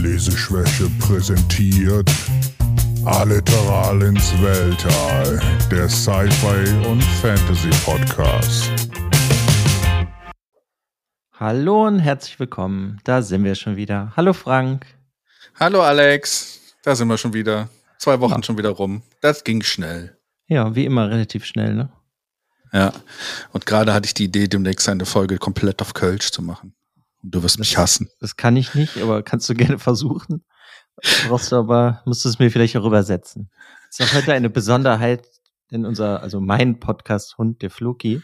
Leseschwäche präsentiert Alliteral ins Weltall, der Sci-Fi- und Fantasy-Podcast. Hallo und herzlich willkommen, da sind wir schon wieder. Hallo Frank. Hallo Alex, da sind wir schon wieder. 2 Wochen schon wieder rum, das ging schnell. Ja, wie immer relativ schnell, ne? Ja, und gerade hatte ich die Idee, demnächst eine Folge komplett auf Kölsch zu machen. Und du wirst mich hassen. Das kann ich nicht, aber kannst du gerne versuchen. Musst du es mir vielleicht auch übersetzen. Es ist heute eine Besonderheit, denn mein Podcast-Hund, der Floki,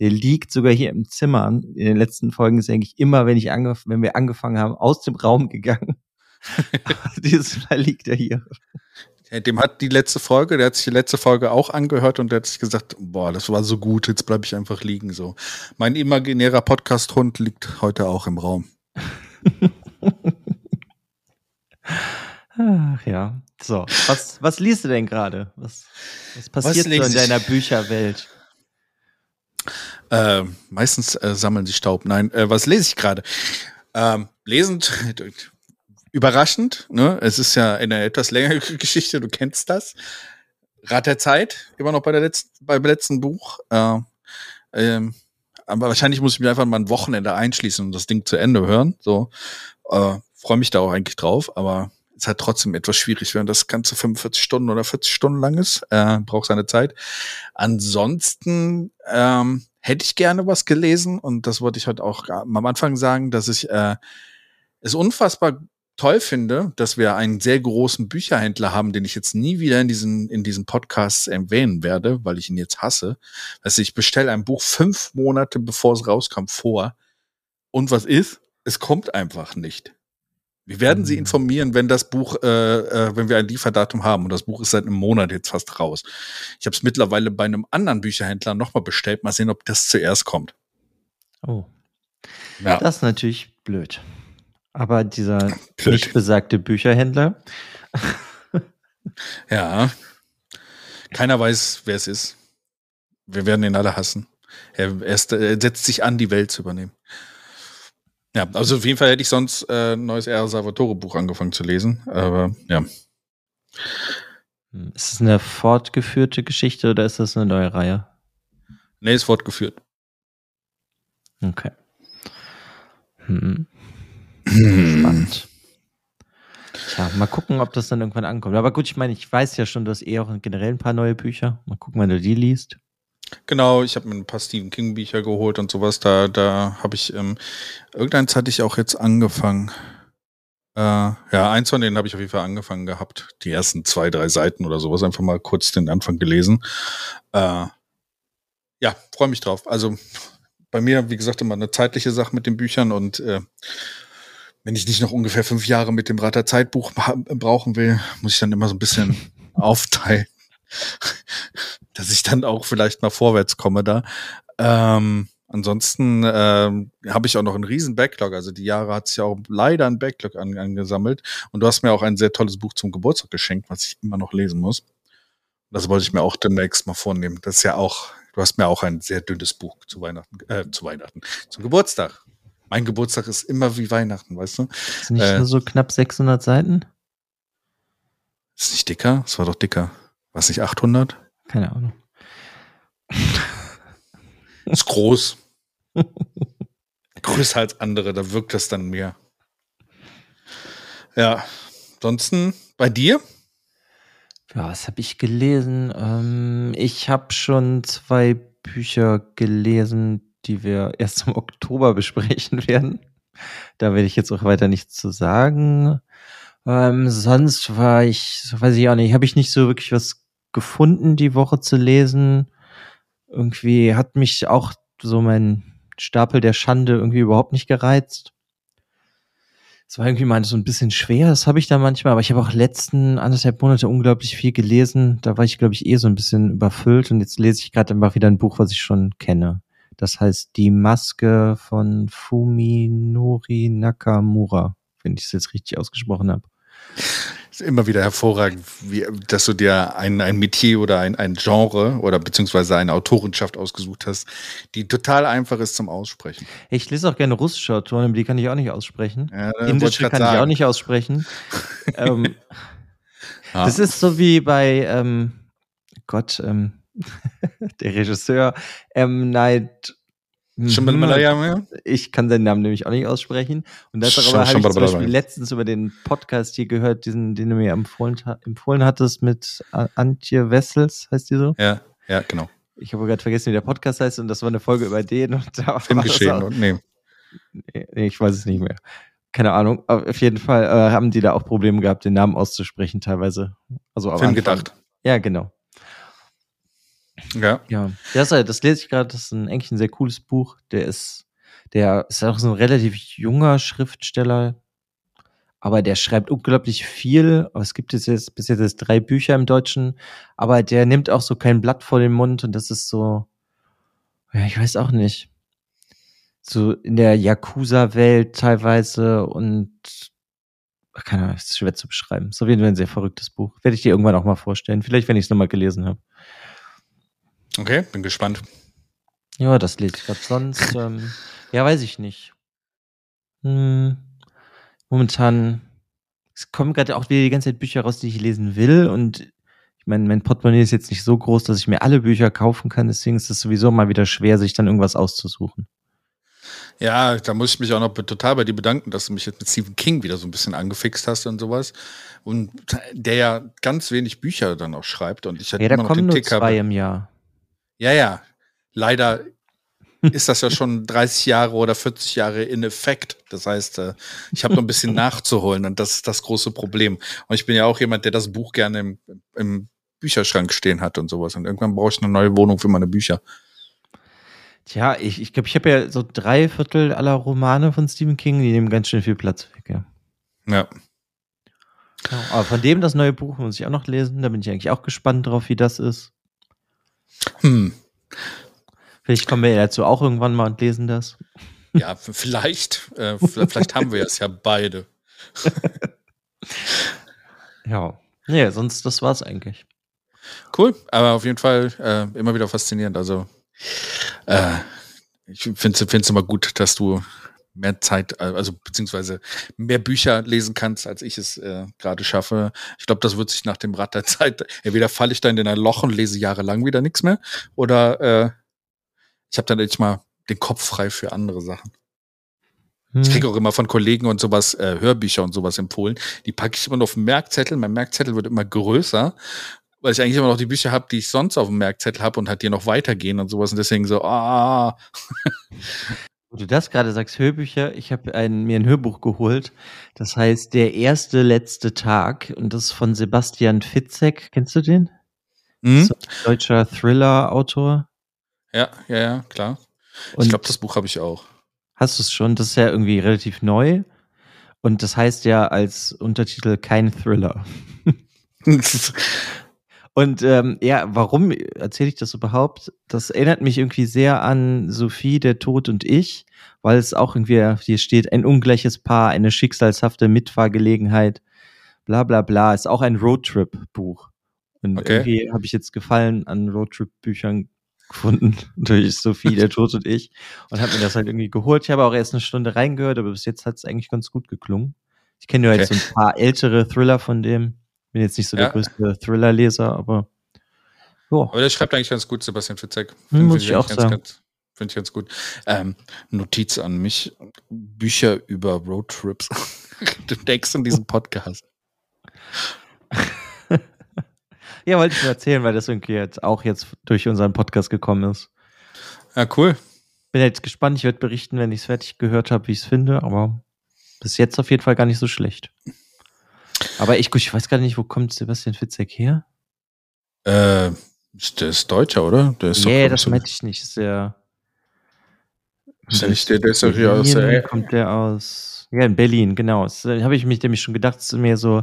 der liegt sogar hier im Zimmer an. In den letzten Folgen ist eigentlich immer, wenn wir angefangen haben, aus dem Raum gegangen. Dieses Mal liegt er hier. Dem hat der hat sich die letzte Folge auch angehört und der hat sich gesagt, boah, das war so gut, jetzt bleibe ich einfach liegen so. Mein imaginärer Podcast-Hund liegt heute auch im Raum. Ach ja, so. Was liest du denn gerade? Was passiert so in deiner Bücherwelt? Meistens sammeln sie Staub. Nein, was lese ich gerade? Überraschend, ne? Es ist ja eine etwas längere Geschichte, du kennst das. Rat der Zeit, immer noch beim letzten Buch. Aber wahrscheinlich muss ich mir einfach mal ein Wochenende einschließen und das Ding zu Ende hören. So, freue mich da auch eigentlich drauf, aber es ist halt trotzdem etwas schwierig, wenn das Ganze 45 Stunden oder 40 Stunden lang ist. Braucht seine Zeit. Ansonsten hätte ich gerne was gelesen und das wollte ich heute auch am Anfang sagen, dass ich es unfassbar toll finde, dass wir einen sehr großen Bücherhändler haben, den ich jetzt nie wieder in diesen Podcasts erwähnen werde, weil ich ihn jetzt hasse. Also ich bestelle ein Buch 5 Monate, bevor es rauskam, vor. Und was ist? Es kommt einfach nicht. Wir werden sie informieren, wenn das Buch, wenn wir ein Lieferdatum haben. Und das Buch ist seit einem Monat jetzt fast raus. Ich habe es mittlerweile bei einem anderen Bücherhändler nochmal bestellt. Mal sehen, ob das zuerst kommt. Oh. Ja. Das ist natürlich blöd. Aber dieser nicht besagte Bücherhändler. Ja. Keiner weiß, wer es ist. Wir werden ihn alle hassen. Er setzt sich an, die Welt zu übernehmen. Ja, also auf jeden Fall hätte ich sonst ein neues R. Salvatore-Buch angefangen zu lesen. Aber ja. Ist es eine fortgeführte Geschichte oder ist das eine neue Reihe? Nee, ist fortgeführt. Okay. Spannend. Tja, mal gucken, ob das dann irgendwann ankommt. Aber gut, ich meine, ich weiß ja schon, du hast auch generell ein paar neue Bücher. Mal gucken, wann du die liest. Genau, ich habe mir ein paar Stephen King Bücher geholt und sowas. Da habe ich, irgendeins hatte ich auch jetzt angefangen. Ja, eins von denen habe ich auf jeden Fall angefangen gehabt. Die ersten 2-3 Seiten oder sowas. Einfach mal kurz den Anfang gelesen. Ja, freue mich drauf. Also bei mir, wie gesagt, immer eine zeitliche Sache mit den Büchern und wenn ich nicht noch ungefähr 5 Jahre mit dem Rat der Zeit Buch brauchen will, muss ich dann immer so ein bisschen aufteilen, dass ich dann auch vielleicht mal vorwärts komme da. Ansonsten habe ich auch noch einen riesen Backlog. Also die Jahre hat sich ja auch leider ein Backlog angesammelt. Und du hast mir auch ein sehr tolles Buch zum Geburtstag geschenkt, was ich immer noch lesen muss. Das wollte ich mir auch demnächst mal vornehmen. Das ist ja auch, du hast mir auch ein sehr dünnes Buch zum Geburtstag. Mein Geburtstag ist immer wie Weihnachten, weißt du? Ist nicht nur so knapp 600 Seiten? Ist nicht dicker? Es war doch dicker. War es nicht 800? Keine Ahnung. Ist groß. Größer als andere, da wirkt das dann mehr. Ja, ansonsten bei dir? Ja, was habe ich gelesen? Ich habe schon 2 Bücher gelesen, die wir erst im Oktober besprechen werden. Da werde ich jetzt auch weiter nichts zu sagen. Sonst war ich, weiß ich auch nicht, habe ich nicht so wirklich was gefunden, die Woche zu lesen. Irgendwie hat mich auch so mein Stapel der Schande irgendwie überhaupt nicht gereizt. Es war irgendwie mal so ein bisschen schwer, das habe ich da manchmal, aber ich habe auch letzten 1,5 Monate unglaublich viel gelesen. Da war ich, glaube ich, so ein bisschen überfüllt und jetzt lese ich gerade einfach wieder ein Buch, was ich schon kenne. Das heißt, Die Maske von Fuminori Nakamura, wenn ich es jetzt richtig ausgesprochen habe. immer wieder hervorragend, wie, dass du dir ein Metier oder ein Genre oder beziehungsweise eine Autorenschaft ausgesucht hast, die total einfach ist zum Aussprechen. Ich lese auch gerne russische Autoren, aber die kann ich auch nicht aussprechen. Ja, indische kann ich auch nicht aussprechen. Ja. Das ist so wie bei der Regisseur M. Night Shyamalan. Ich kann seinen Namen nämlich auch nicht aussprechen. Und darüber habe ich zum Beispiel letztens über den Podcast hier gehört, den du mir empfohlen hattest mit Antje Wessels, heißt die so? Ja, genau. Ich habe gerade vergessen, wie der Podcast heißt, und das war eine Folge über den. Und da Filmgeschehen, und nee, ich weiß es nicht mehr. Keine Ahnung. Aber auf jeden Fall haben die da auch Probleme gehabt, den Namen auszusprechen teilweise. Also Film gedacht. Ja, genau. Ja. Das lese ich gerade, das ist eigentlich ein sehr cooles Buch. Der ist auch so ein relativ junger Schriftsteller, aber der schreibt unglaublich viel. Es gibt jetzt bis jetzt 3 Bücher im Deutschen, aber der nimmt auch so kein Blatt vor den Mund, und das ist so, ja, ich weiß auch nicht, so in der Yakuza-Welt teilweise, und keine Ahnung, ist schwer zu beschreiben. Ist auf jeden Fall ein sehr verrücktes Buch. Werde ich dir irgendwann auch mal vorstellen, vielleicht, wenn ich es nochmal gelesen habe. Okay, bin gespannt. Ja, das lese ich gerade sonst. Ja, weiß ich nicht. Momentan, es kommen gerade auch wieder die ganze Zeit Bücher raus, die ich lesen will. Und ich meine, mein Portemonnaie ist jetzt nicht so groß, dass ich mir alle Bücher kaufen kann. Deswegen ist es sowieso mal wieder schwer, sich dann irgendwas auszusuchen. Ja, da muss ich mich auch noch total bei dir bedanken, dass du mich jetzt mit Stephen King wieder so ein bisschen angefixt hast und sowas. Und der ja ganz wenig Bücher dann auch schreibt. Und ich hatte immer noch den Tick. Da kommen nur 2 im Jahr. Ja. Leider ist das ja schon 30 Jahre oder 40 Jahre in Effekt. Das heißt, ich habe noch ein bisschen nachzuholen, und das ist das große Problem. Und ich bin ja auch jemand, der das Buch gerne im Bücherschrank stehen hat und sowas. Und irgendwann brauche ich eine neue Wohnung für meine Bücher. Tja, ich glaube, ich habe ja so 3/4 aller Romane von Stephen King, die nehmen ganz schön viel Platz weg. Ja. Aber von dem das neue Buch muss ich auch noch lesen. Da bin ich eigentlich auch gespannt drauf, wie das ist. Vielleicht kommen wir dazu auch irgendwann mal und lesen das. Ja, vielleicht. Vielleicht haben wir es ja beide. Ja. Nee, sonst, das war's eigentlich. Cool, aber auf jeden Fall immer wieder faszinierend. Also ich finde es immer gut, dass du mehr Zeit, also beziehungsweise mehr Bücher lesen kannst, als ich es gerade schaffe. Ich glaube, das wird sich nach dem Rad der Zeit, entweder falle ich dann in ein Loch und lese jahrelang wieder nichts mehr, oder ich habe dann endlich mal den Kopf frei für andere Sachen. Ich kriege auch immer von Kollegen und sowas Hörbücher und sowas empfohlen. Die packe ich immer noch auf den Merkzettel. Mein Merkzettel wird immer größer, weil ich eigentlich immer noch die Bücher habe, die ich sonst auf dem Merkzettel habe, und halt die noch weitergehen und sowas. Und deswegen so, Wo du das gerade sagst, Hörbücher, ich habe mir ein Hörbuch geholt, das heißt Der Erste Letzte Tag, und das ist von Sebastian Fitzek, kennst du den? So ein deutscher Thriller-Autor. Ja, klar. Und ich glaube, das Buch habe ich auch. Hast du es schon? Das ist ja irgendwie relativ neu, und das heißt ja als Untertitel Kein Thriller. Und warum erzähle ich das überhaupt? Das erinnert mich irgendwie sehr an Sophie, der Tod und ich, weil es auch irgendwie hier steht, ein ungleiches Paar, eine schicksalshafte Mitfahrgelegenheit, bla bla bla, ist auch ein Roadtrip-Buch. Und irgendwie habe ich jetzt Gefallen an Roadtrip-Büchern gefunden durch Sophie, der Tod und ich, und habe mir das halt irgendwie geholt. Ich habe auch erst eine Stunde reingehört, aber bis jetzt hat es eigentlich ganz gut geklungen. Ich kenne ja jetzt so ein paar ältere Thriller von dem. Bin jetzt nicht so der größte Thriller-Leser, aber jo. Aber der schreibt eigentlich ganz gut, Sebastian Fitzek. Muss ich auch sagen. Finde ich ganz gut. Notiz an mich: Bücher über Roadtrips. Du denkst in diesem Podcast. Ja, wollte ich nur erzählen, weil das irgendwie jetzt auch durch unseren Podcast gekommen ist. Ja, cool. Bin jetzt gespannt. Ich werde berichten, wenn ich es fertig gehört habe, wie ich es finde, aber bis jetzt auf jeden Fall gar nicht so schlecht. Aber ich weiß gar nicht, wo kommt Sebastian Fitzek her? Der ist Deutscher, oder? Nee, das meinte ich nicht. Kommt der aus? Ja, in Berlin, genau. Das habe ich mich nämlich schon gedacht, ist mehr so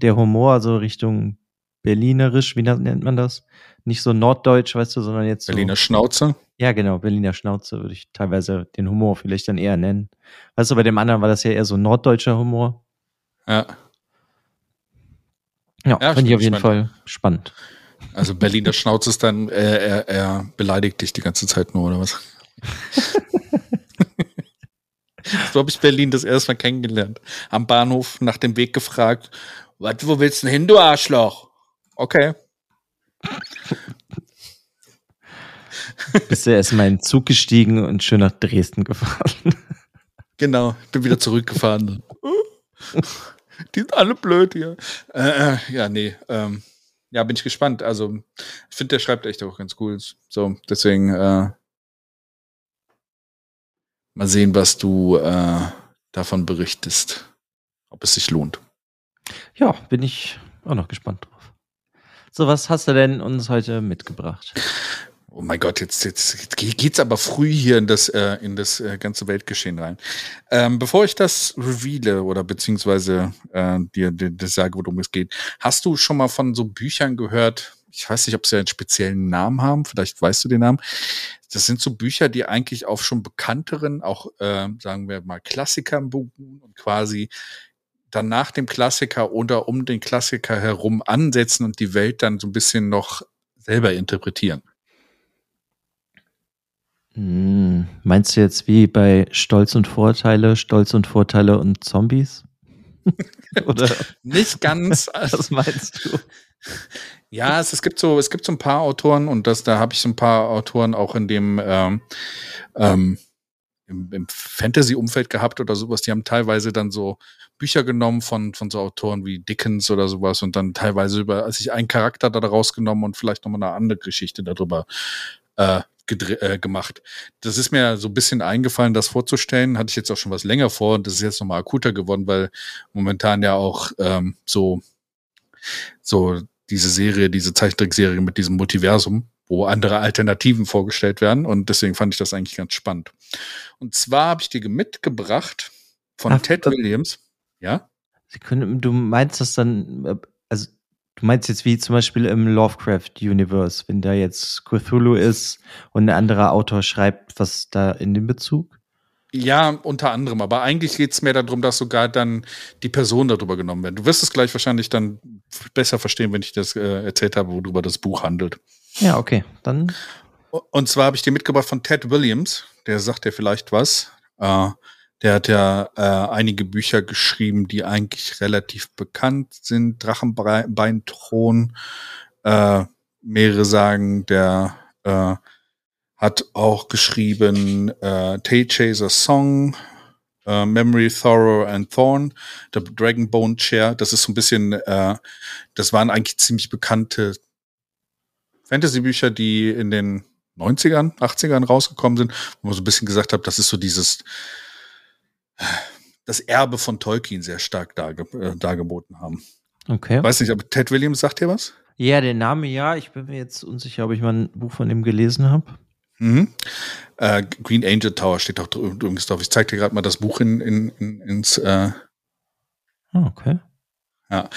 der Humor, so Richtung Berlinerisch, wie nennt man das? Nicht so Norddeutsch, weißt du, sondern jetzt so Berliner Schnauze? Ja, genau, Berliner Schnauze würde ich teilweise den Humor vielleicht dann eher nennen. Weißt du, bei dem anderen war das ja eher so norddeutscher Humor. Ja. Ja, ja, finde ich auf jeden Fall spannend. Also Berliner Schnauz ist dann, er beleidigt dich die ganze Zeit nur, oder was? So habe ich Berlin das erste Mal kennengelernt. Am Bahnhof nach dem Weg gefragt, wo willst du hin, du Arschloch? Okay. Bisher ist mein Zug gestiegen und schön nach Dresden gefahren. Genau, bin wieder zurückgefahren. Die sind alle blöd hier. Ja, nee. Ja, bin ich gespannt. Also, ich finde, der schreibt echt auch ganz cool. So, deswegen mal sehen, was du davon berichtest. Ob es sich lohnt. Ja, bin ich auch noch gespannt drauf. So, was hast du denn uns heute mitgebracht? Oh mein Gott, jetzt geht's aber früh hier in das ganze Weltgeschehen rein. Bevor ich das reveale oder beziehungsweise dir das sage, worum es geht, hast du schon mal von so Büchern gehört? Ich weiß nicht, ob sie einen speziellen Namen haben. Vielleicht weißt du den Namen. Das sind so Bücher, die eigentlich auf schon bekannteren, auch sagen wir mal Klassikern beruhen und quasi dann nach dem Klassiker oder um den Klassiker herum ansetzen und die Welt dann so ein bisschen noch selber interpretieren. Meinst du jetzt wie bei Stolz und Vorteile und Zombies? Oder? Nicht ganz. Was meinst du? Ja, es gibt so ein paar Autoren und da habe ich so ein paar Autoren auch in dem im Fantasy-Umfeld gehabt oder sowas. Die haben teilweise dann so Bücher genommen von so Autoren wie Dickens oder sowas und dann teilweise sich einen Charakter da rausgenommen und vielleicht nochmal eine andere Geschichte darüber gemacht. Das ist mir so ein bisschen eingefallen, das vorzustellen. Hatte ich jetzt auch schon was länger vor und das ist jetzt nochmal akuter geworden, weil momentan ja auch so diese Zeichentrickserie mit diesem Multiversum, wo andere Alternativen vorgestellt werden und deswegen fand ich das eigentlich ganz spannend. Und zwar habe ich dir mitgebracht von Ted Williams. Ja? Du meinst das dann, also du meinst jetzt wie zum Beispiel im Lovecraft-Universe, wenn da jetzt Cthulhu ist und ein anderer Autor schreibt, was da in dem Bezug? Ja, unter anderem. Aber eigentlich geht es mehr darum, dass sogar dann die Personen darüber genommen werden. Du wirst es gleich wahrscheinlich dann besser verstehen, wenn ich das erzählt habe, worüber das Buch handelt. Ja, okay. Dann. Und zwar habe ich dir mitgebracht von Ted Williams. Der sagt dir vielleicht was. Der hat ja einige Bücher geschrieben, die eigentlich relativ bekannt sind. Drachenbeinthron, mehrere sagen, der hat auch geschrieben Tay Chaser Song, Memory, Sorrow and Thorn, der Dragonbone Chair. Das ist so ein bisschen, das waren eigentlich ziemlich bekannte Fantasy-Bücher, die in den 90ern, 80ern rausgekommen sind, wo man so ein bisschen gesagt hat, das ist so dieses das Erbe von Tolkien sehr stark dargeboten haben. Okay. Weiß nicht, aber Ted Williams sagt dir was? Ja, der Name ja. Ich bin mir jetzt unsicher, ob ich mal ein Buch von ihm gelesen habe. Mhm. Green Angel Tower steht auch übrigens drauf. Ich zeig dir gerade mal das Buch ins. Okay. Ja.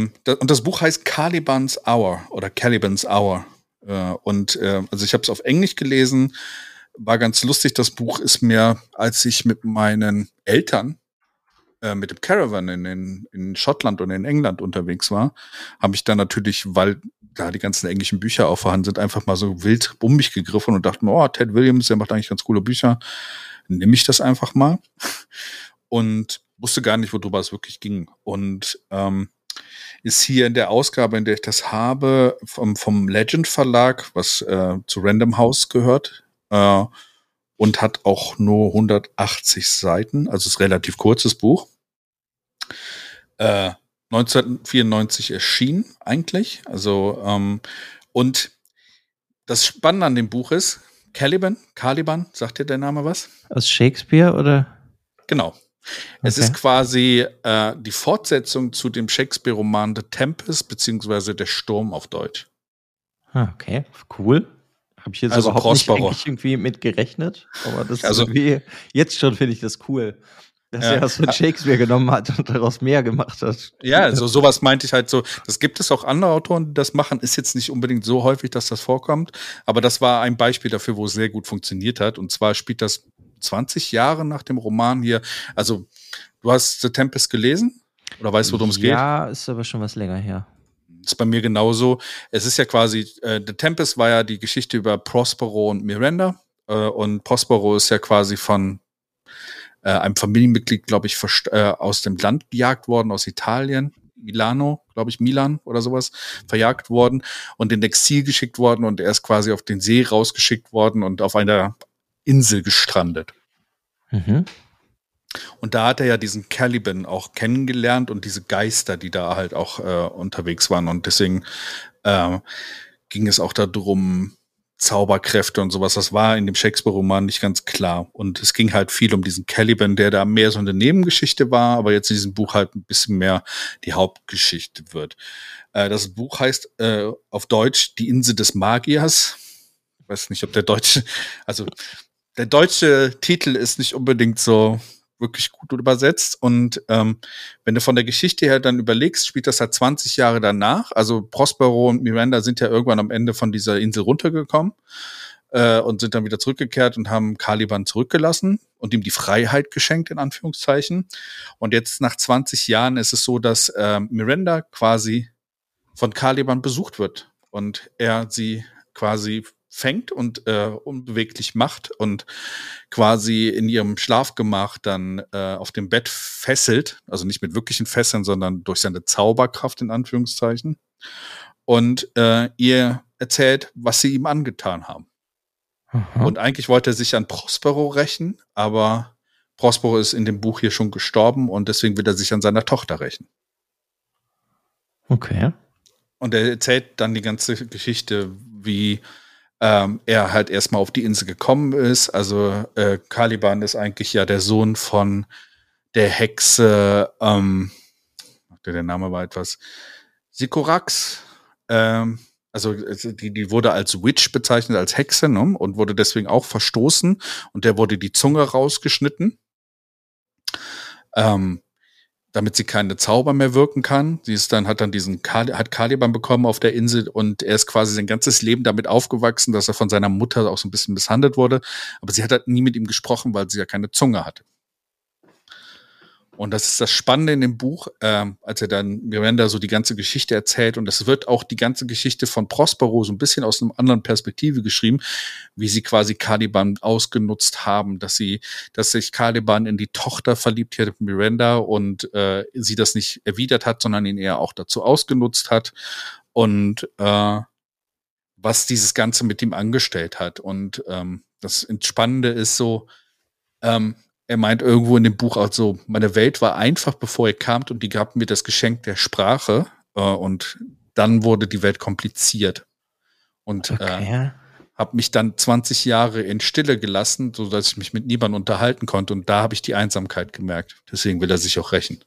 Und das Buch heißt Caliban's Hour oder Caliban's Hour. Also ich habe es auf Englisch gelesen. War ganz lustig, das Buch ist mir, als ich mit meinen Eltern mit dem Caravan in Schottland und in England unterwegs war, habe ich dann natürlich, weil da die ganzen englischen Bücher auch vorhanden sind, einfach mal so wild um mich gegriffen und dachte mir, oh, Ted Williams, der macht eigentlich ganz coole Bücher, nehme ich das einfach mal. Und wusste gar nicht, worüber es wirklich ging. Und ist hier in der Ausgabe, in der ich das habe, vom Legend Verlag, was zu Random House gehört, und hat auch nur 180 Seiten, also ist ein relativ kurzes Buch. 1994 erschien eigentlich, also und das Spannende an dem Buch ist, Caliban, sagt dir der Name was? Aus Shakespeare oder? Genau. Okay. Es ist quasi die Fortsetzung zu dem Shakespeare-Roman The Tempest, beziehungsweise Der Sturm auf Deutsch. Okay, cool. Habe ich jetzt also überhaupt nicht irgendwie mit gerechnet, aber das also, ist jetzt schon finde ich das cool, dass er das von Shakespeare genommen hat und daraus mehr gemacht hat. Ja, also sowas meinte ich halt so, das gibt es auch andere Autoren, die das machen, ist jetzt nicht unbedingt so häufig, dass das vorkommt, aber das war ein Beispiel dafür, wo es sehr gut funktioniert hat und zwar spielt das 20 Jahre nach dem Roman hier, also du hast The Tempest gelesen? Oder weißt du, worum es geht? Ja, ist aber schon was länger her. Ist bei mir genauso. Es ist ja quasi, The Tempest war ja die Geschichte über Prospero und Miranda. Und Prospero ist ja quasi von einem Familienmitglied, glaube ich, aus dem Land gejagt worden, aus Italien, Milan oder sowas, verjagt worden und in Exil geschickt worden. Und er ist quasi auf den See rausgeschickt worden und auf einer Insel gestrandet. Mhm. Und da hat er ja diesen Caliban auch kennengelernt und diese Geister, die da halt auch unterwegs waren. Und deswegen ging es auch darum, Zauberkräfte und sowas. Das war in dem Shakespeare-Roman nicht ganz klar. Und es ging halt viel um diesen Caliban, der da mehr so eine Nebengeschichte war, aber jetzt in diesem Buch halt ein bisschen mehr die Hauptgeschichte wird. Das Buch heißt auf Deutsch Die Insel des Magiers. Ich weiß nicht, ob der deutsche Titel ist nicht unbedingt so wirklich gut übersetzt. Und wenn du von der Geschichte her dann überlegst, spielt das halt 20 Jahre danach. Also Prospero und Miranda sind ja irgendwann am Ende von dieser Insel runtergekommen und sind dann wieder zurückgekehrt und haben Caliban zurückgelassen und ihm die Freiheit geschenkt, in Anführungszeichen. Und jetzt nach 20 Jahren ist es so, dass Miranda quasi von Caliban besucht wird und er sie quasi fängt und unbeweglich macht und quasi in ihrem Schlafgemach dann auf dem Bett fesselt, also nicht mit wirklichen Fesseln, sondern durch seine Zauberkraft, in Anführungszeichen, und ihr erzählt, was sie ihm angetan haben. Aha. Und eigentlich wollte er sich an Prospero rächen, aber Prospero ist in dem Buch hier schon gestorben und deswegen will er sich an seiner Tochter rächen. Okay. Und er erzählt dann die ganze Geschichte, wie er halt erstmal auf die Insel gekommen ist. Also Caliban ist eigentlich ja der Sohn von der Hexe, der Name war etwas, Sycorax. Also die wurde als Witch bezeichnet, als Hexe, ne? Und wurde deswegen auch verstoßen. Und der wurde die Zunge rausgeschnitten, damit sie keine Zauber mehr wirken kann. Sie ist dann, hat Caliban bekommen auf der Insel und er ist quasi sein ganzes Leben damit aufgewachsen, dass er von seiner Mutter auch so ein bisschen misshandelt wurde. Aber sie hat halt nie mit ihm gesprochen, weil sie ja keine Zunge hatte. Und das ist das Spannende in dem Buch, als er dann Miranda so die ganze Geschichte erzählt, und es wird auch die ganze Geschichte von Prospero so ein bisschen aus einer anderen Perspektive geschrieben, wie sie quasi Caliban ausgenutzt haben, dass sich Caliban in die Tochter verliebt hat, Miranda, und sie das nicht erwidert hat, sondern ihn eher auch dazu ausgenutzt hat und was dieses Ganze mit ihm angestellt hat. Und das Entspannende ist so, er meint irgendwo in dem Buch auch so, meine Welt war einfach, bevor ihr kamt, und die gab mir das Geschenk der Sprache, und dann wurde die Welt kompliziert. Und okay. Habe mich dann 20 Jahre in Stille gelassen, sodass ich mich mit niemandem unterhalten konnte, und da habe ich die Einsamkeit gemerkt. Deswegen will er sich auch rächen.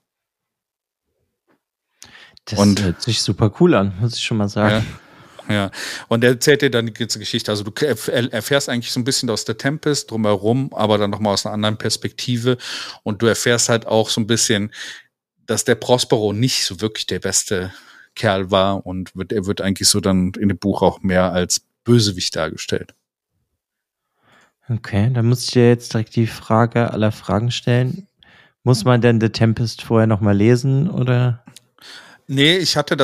Das hört sich super cool an, muss ich schon mal sagen. Ja. Ja, und er erzählt dir dann die ganze Geschichte. Also du erfährst eigentlich so ein bisschen aus der Tempest drumherum, aber dann nochmal aus einer anderen Perspektive. Und du erfährst halt auch so ein bisschen, dass der Prospero nicht so wirklich der beste Kerl war, und er wird eigentlich so dann in dem Buch auch mehr als Bösewicht dargestellt. Okay, dann muss ich dir jetzt direkt die Frage aller Fragen stellen. Muss man denn The Tempest vorher nochmal lesen, oder? Nee, ich hatte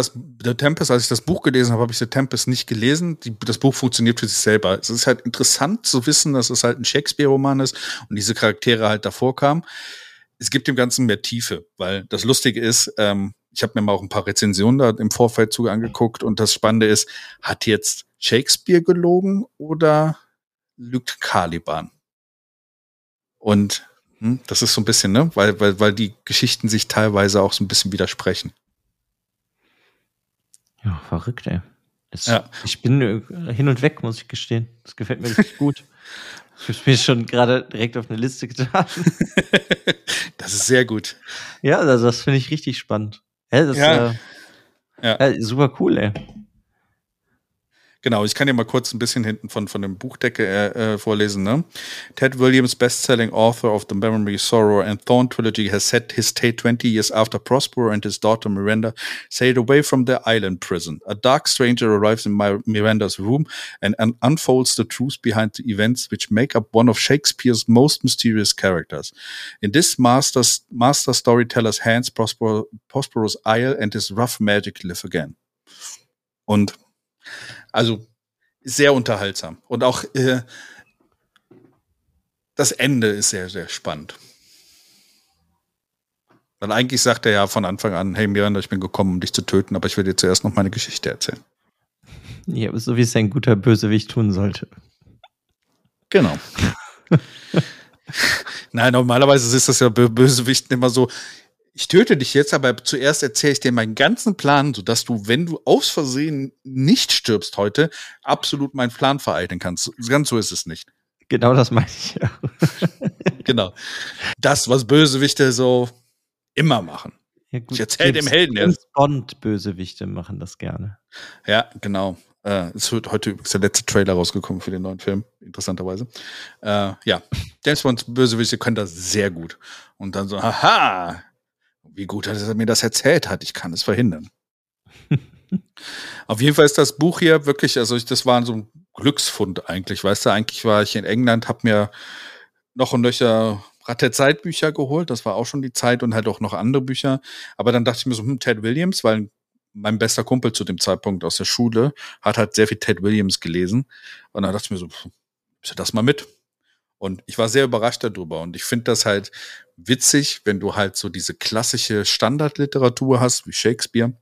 The Tempest, als ich das Buch gelesen habe, habe ich The Tempest nicht gelesen. Das Buch funktioniert für sich selber. Es ist halt interessant zu wissen, dass es halt ein Shakespeare-Roman ist und diese Charaktere halt davor kamen. Es gibt dem Ganzen mehr Tiefe, weil das Lustige ist, ich habe mir mal auch ein paar Rezensionen da im Vorfeld zu angeguckt, und das Spannende ist, hat jetzt Shakespeare gelogen oder lügt Caliban? Und das ist so ein bisschen, ne, weil die Geschichten sich teilweise auch so ein bisschen widersprechen. Ja, verrückt, ey. Ich bin hin und weg, muss ich gestehen. Das gefällt mir richtig gut. Ich habe es mir schon gerade direkt auf eine Liste getan. Das ist sehr gut. Ja, also das finde ich richtig spannend. Das ist super cool, ey. Genau, ich kann dir mal kurz ein bisschen hinten von dem Buchdeckel vorlesen. Ne? Ted Williams, best-selling author of the Memory, Sorrow and Thorn trilogy, has set his stay 20 years after Prospero and his daughter Miranda sailed away from their island prison. A dark stranger arrives in Miranda's room and unfolds the truth behind the events which make up one of Shakespeare's most mysterious characters. In this master storyteller's hands, Prospero's isle and his rough magic live again. Und also sehr unterhaltsam. Und auch das Ende ist sehr, sehr spannend. Weil eigentlich sagt er ja von Anfang an, hey Miranda, ich bin gekommen, um dich zu töten, aber ich will dir zuerst noch meine Geschichte erzählen. Ja, so wie es ein guter Bösewicht tun sollte. Genau. Nein, normalerweise ist das ja Bösewichten immer so, ich töte dich jetzt, aber zuerst erzähle ich dir meinen ganzen Plan, sodass du, wenn du aus Versehen nicht stirbst heute, absolut meinen Plan vereiteln kannst. Ganz so ist es nicht. Genau das meine ich, ja. Genau. Das, was Bösewichte so immer machen. Ja, gut, ich erzähle dem Helden jetzt. Bond-Bösewichte machen das gerne. Ja, genau. Es wird heute übrigens der letzte Trailer rausgekommen für den neuen Film, interessanterweise. Ja, James Bonds Bösewichte können das sehr gut. Und dann so, haha, wie gut, dass er mir das erzählt hat, ich kann es verhindern. Auf jeden Fall ist das Buch hier wirklich, also das war so ein Glücksfund eigentlich, weißt du, eigentlich war ich in England, hab mir noch und nöcher Rat der Zeit Bücher geholt, das war auch schon die Zeit und halt auch noch andere Bücher, aber dann dachte ich mir so, Ted Williams, weil mein bester Kumpel zu dem Zeitpunkt aus der Schule hat halt sehr viel Ted Williams gelesen und dann dachte ich mir so, nimmst du das mal mit? Und ich war sehr überrascht darüber und ich finde das halt witzig, wenn du halt so diese klassische Standardliteratur hast, wie Shakespeare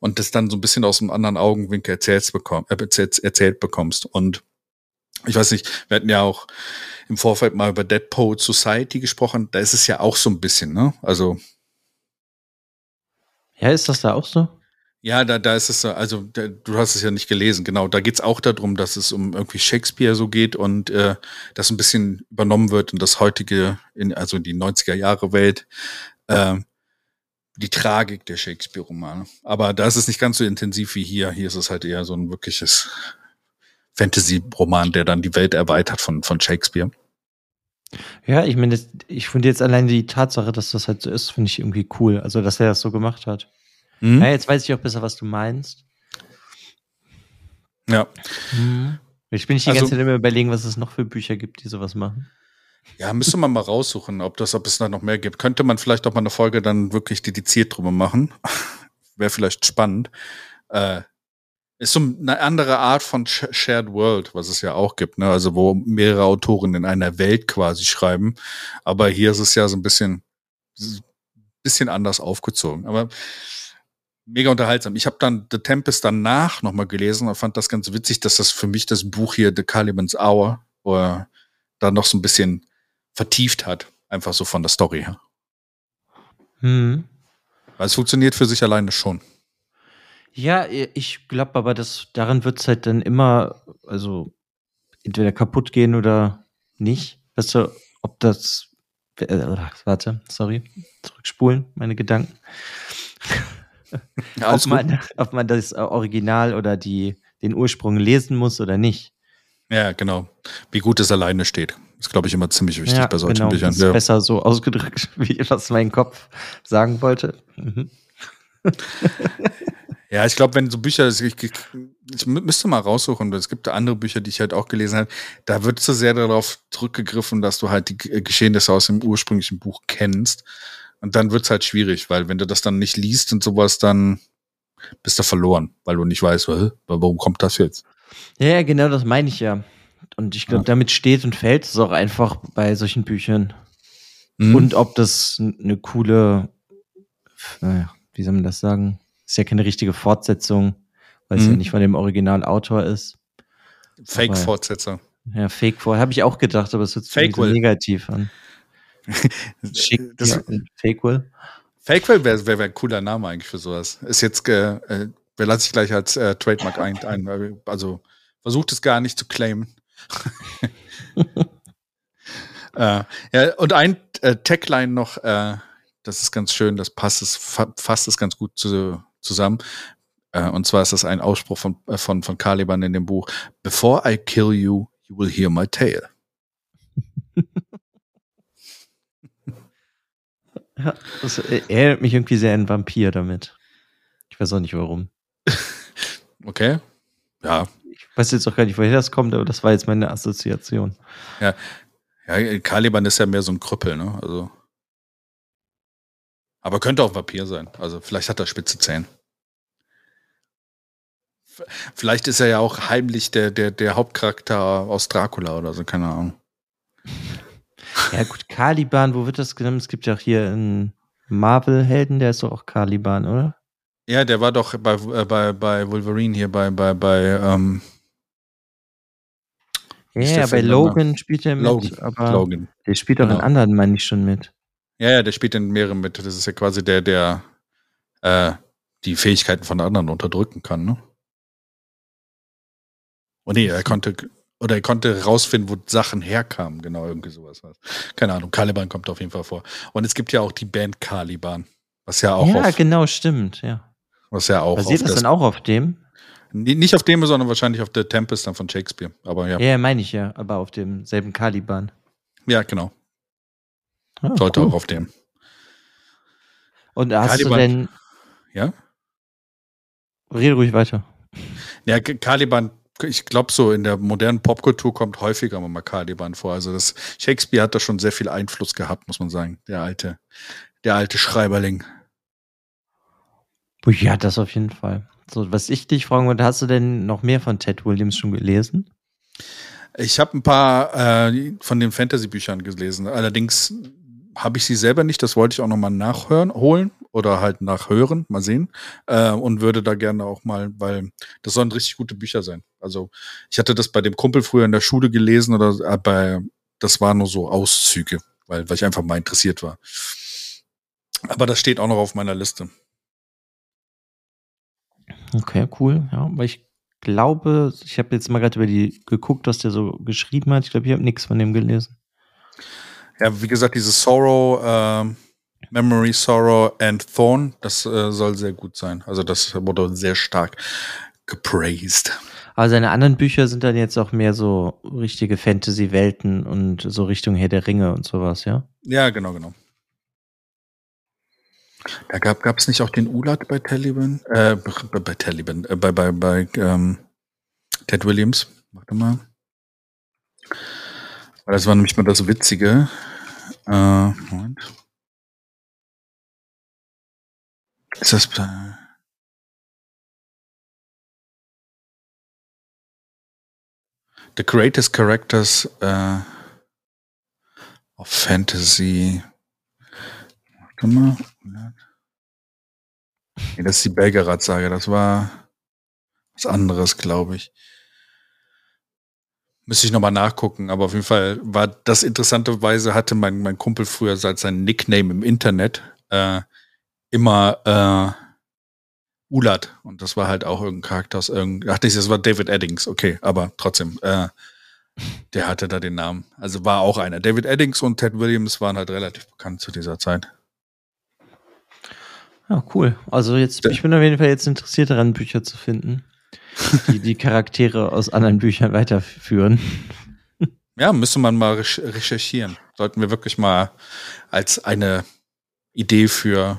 und das dann so ein bisschen aus einem anderen Augenwinkel erzählt bekommst und ich weiß nicht, wir hatten ja auch im Vorfeld mal über Dead Poets Society gesprochen, da ist es ja auch so ein bisschen, ne? Also ja, ist das da auch so? Ja, da ist es so, also du hast es ja nicht gelesen, genau, da geht's auch darum, dass es um irgendwie Shakespeare so geht und das ein bisschen übernommen wird in das heutige, also in die 90er-Jahre-Welt, die Tragik der Shakespeare-Romane. Aber da ist es nicht ganz so intensiv wie hier, hier ist es halt eher so ein wirkliches Fantasy-Roman, der dann die Welt erweitert von Shakespeare. Ja, ich meine, ich finde jetzt allein die Tatsache, dass das halt so ist, finde ich irgendwie cool, also dass er das so gemacht hat. Mhm. Ja, jetzt weiß ich auch besser, was du meinst. Ja. Mhm. Ich bin nicht die ganze Zeit immer überlegen, was es noch für Bücher gibt, die sowas machen. Ja, müsste man mal raussuchen, ob es da noch mehr gibt. Könnte man vielleicht auch mal eine Folge dann wirklich dediziert drüber machen. Wäre vielleicht spannend. Ist so eine andere Art von Shared World, was es ja auch gibt, ne? Also wo mehrere Autoren in einer Welt quasi schreiben. Aber hier ist es ja so ein bisschen anders aufgezogen. Aber mega unterhaltsam. Ich habe dann The Tempest danach nochmal gelesen und fand das ganz witzig, dass das für mich das Buch hier The Caliban's Hour da noch so ein bisschen vertieft hat. Einfach so von der Story her. Hm. Weil es funktioniert für sich alleine schon. Ja, ich glaube aber, daran wird es halt dann immer, also entweder kaputt gehen oder nicht. Weißt du, ob das zurückspulen, meine Gedanken. Ja, ob man das Original oder den Ursprung lesen muss oder nicht. Ja, genau. Wie gut es alleine steht. Ist, glaube ich, immer ziemlich wichtig bei solchen Büchern. Das ist besser so ausgedrückt, wie was mein Kopf sagen wollte. Mhm. Ja, ich glaube, wenn so Bücher, ich müsste mal raussuchen, es gibt da andere Bücher, die ich halt auch gelesen habe, da wird so sehr darauf zurückgegriffen, dass du halt die Geschehnisse aus dem ursprünglichen Buch kennst. Und dann wird's halt schwierig, weil wenn du das dann nicht liest und sowas, dann bist du verloren, weil du nicht weißt, warum kommt das jetzt? Ja, genau, das meine ich ja. Und ich glaube, damit steht und fällt es auch einfach bei solchen Büchern. Mhm. Und ob das eine coole, naja, wie soll man das sagen? Ist ja keine richtige Fortsetzung, weil es ja nicht von dem Originalautor ist. Fake-Fortsetzung. Ja, Fake-Fortsetzung. Habe ich auch gedacht, aber es hört sich so negativ an. Fakewell. Fakewell wäre ein cooler Name eigentlich für sowas. Ist jetzt, lasse ich gleich als Trademark ein. Also versucht es gar nicht zu claimen. Ja, und ein Tagline noch, das ist ganz schön, das passt es ganz gut zusammen. Und zwar ist das ein Ausspruch von Caliban in dem Buch. Before I kill you, you will hear my tale. Ja, das erinnert mich irgendwie sehr an Vampir damit. Ich weiß auch nicht, warum. Okay, ja. Ich weiß jetzt auch gar nicht, woher das kommt, aber das war jetzt meine Assoziation. Ja, ja, Caliban ist ja mehr so ein Krüppel, ne? Also. Aber könnte auch ein Vampir sein. Also vielleicht hat er spitze Zähne. Vielleicht ist er ja auch heimlich der Hauptcharakter aus Dracula oder so, keine Ahnung. Ja gut, Caliban, wo wird das genommen? Es gibt ja auch hier einen Marvel-Helden, der ist doch auch Caliban, oder? Ja, der war doch bei Wolverine hier, ja, bei Logan spielt er mit. Logan. Der spielt auch in anderen, meine ich, schon mit. Ja, der spielt in mehreren mit. Das ist ja quasi der die Fähigkeiten von anderen unterdrücken kann, ne? Oh nee, er konnte rausfinden, wo Sachen herkamen, genau, irgendwie sowas. Keine Ahnung, Caliban kommt auf jeden Fall vor. Und es gibt ja auch die Band Caliban, was ja auch genau, stimmt, ja. Was ja auch basiert das dann auch auf dem? Nicht auf dem, sondern wahrscheinlich auf der Tempest dann von Shakespeare, aber ja. Ja, meine ich ja, aber auf demselben Caliban. Ja, genau. Ah, sollte cool. Auch auf dem. Und hast Caliban, du denn... Ja? Rede ruhig weiter. Ja, Caliban... Ich glaube, so in der modernen Popkultur kommt häufiger mal Caliban vor. Also das Shakespeare hat da schon sehr viel Einfluss gehabt, muss man sagen. Der alte Schreiberling. Ja, das auf jeden Fall. So, was ich dich fragen wollte, hast du denn noch mehr von Ted Williams schon gelesen? Ich habe ein paar von den Fantasy-Büchern gelesen. Allerdings habe ich sie selber nicht. Das wollte ich auch nochmal nachholen oder halt nachhören. Mal sehen. Und würde da gerne auch mal, weil das sollen richtig gute Bücher sein. Also ich hatte das bei dem Kumpel früher in der Schule gelesen, das waren nur so Auszüge, weil ich einfach mal interessiert war. Aber das steht auch noch auf meiner Liste. Okay, cool. Ja, aber ich glaube, ich habe jetzt mal gerade über die geguckt, was der so geschrieben hat. Ich glaube, ich habe nichts von dem gelesen. Ja, wie gesagt, dieses Sorrow, Memory, Sorrow and Thorn, das soll sehr gut sein. Also das wurde sehr stark gepraised. Aber seine anderen Bücher sind dann jetzt auch mehr so richtige Fantasy-Welten und so Richtung Herr der Ringe und sowas, ja? Ja, genau. Da gab es nicht auch den Ulat bei Caliban? Bei Ted Williams. Warte mal. Weil das war nämlich mal das Witzige. Moment. Ist das... The greatest characters of fantasy... Warte mal. Nee, das ist die Belgerad-Sage. Das war was anderes, glaube ich. Müsste ich nochmal nachgucken, aber auf jeden Fall war das interessanterweise, hatte mein Kumpel früher als sein Nickname im Internet immer Ulat. Und das war halt auch irgendein Charakter aus das war David Eddings, okay, aber trotzdem, der hatte da den Namen. Also war auch einer. David Eddings und Ted Williams waren halt relativ bekannt zu dieser Zeit. Ja, cool. Also jetzt, ich bin auf jeden Fall jetzt interessiert daran, Bücher zu finden. Die Charaktere aus anderen Büchern weiterführen. Ja, müsste man mal recherchieren. Sollten wir wirklich mal als eine Idee für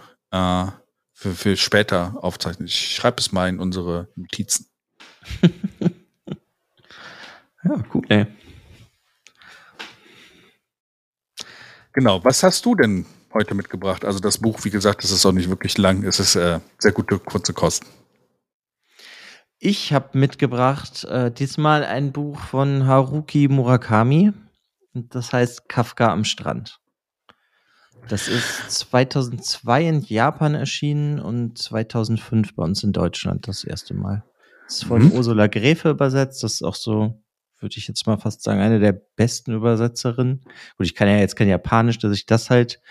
später aufzeichnen. Ich schreibe es mal in unsere Notizen. Ja, cool. Ey. Genau, was hast du denn heute mitgebracht? Also das Buch, wie gesagt, das ist auch nicht wirklich lang. Es ist sehr gute, kurze Kosten. Ich habe mitgebracht diesmal ein Buch von Haruki Murakami. Das heißt Kafka am Strand. Das ist 2002 in Japan erschienen und 2005 bei uns in Deutschland das erste Mal. Das ist von Ursula Gräfe übersetzt. Das ist auch so, würde ich jetzt mal fast sagen, eine der besten Übersetzerinnen. Gut, ich kann ja jetzt kein Japanisch, dass ich das halt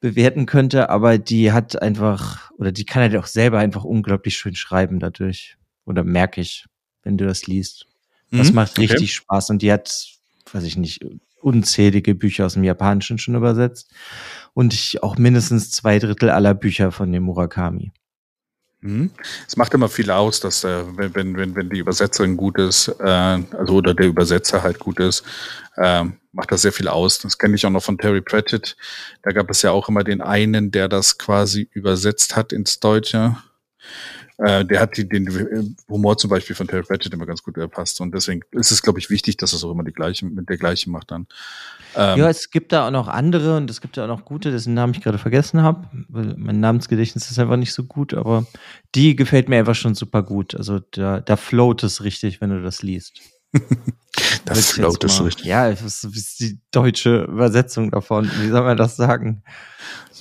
bewerten könnte, aber die hat einfach, oder die kann halt auch selber einfach unglaublich schön schreiben dadurch. Oder merke ich, wenn du das liest. Das macht richtig Spaß. Und die hat, weiß ich nicht, unzählige Bücher aus dem Japanischen schon übersetzt. Und auch mindestens 2/3 aller Bücher von dem Murakami. Es macht immer viel aus, dass wenn die Übersetzerin gut ist, also oder der Übersetzer halt gut ist, macht das sehr viel aus. Das kenne ich auch noch von Terry Pratchett. Da gab es ja auch immer den einen, der das quasi übersetzt hat ins Deutsche. Der hat den Humor zum Beispiel von Terry Pratchett immer ganz gut erpasst. Und deswegen ist es, glaube ich, wichtig, dass es auch immer mit der gleichen macht dann. Ja, es gibt da auch noch andere und es gibt da auch noch gute, dessen Namen ich gerade vergessen habe. Mein Namensgedächtnis ist einfach nicht so gut, aber die gefällt mir einfach schon super gut. Also da float es richtig, wenn du das liest. Das float es richtig. Ja, das ist die deutsche Übersetzung davon. Wie soll man das sagen?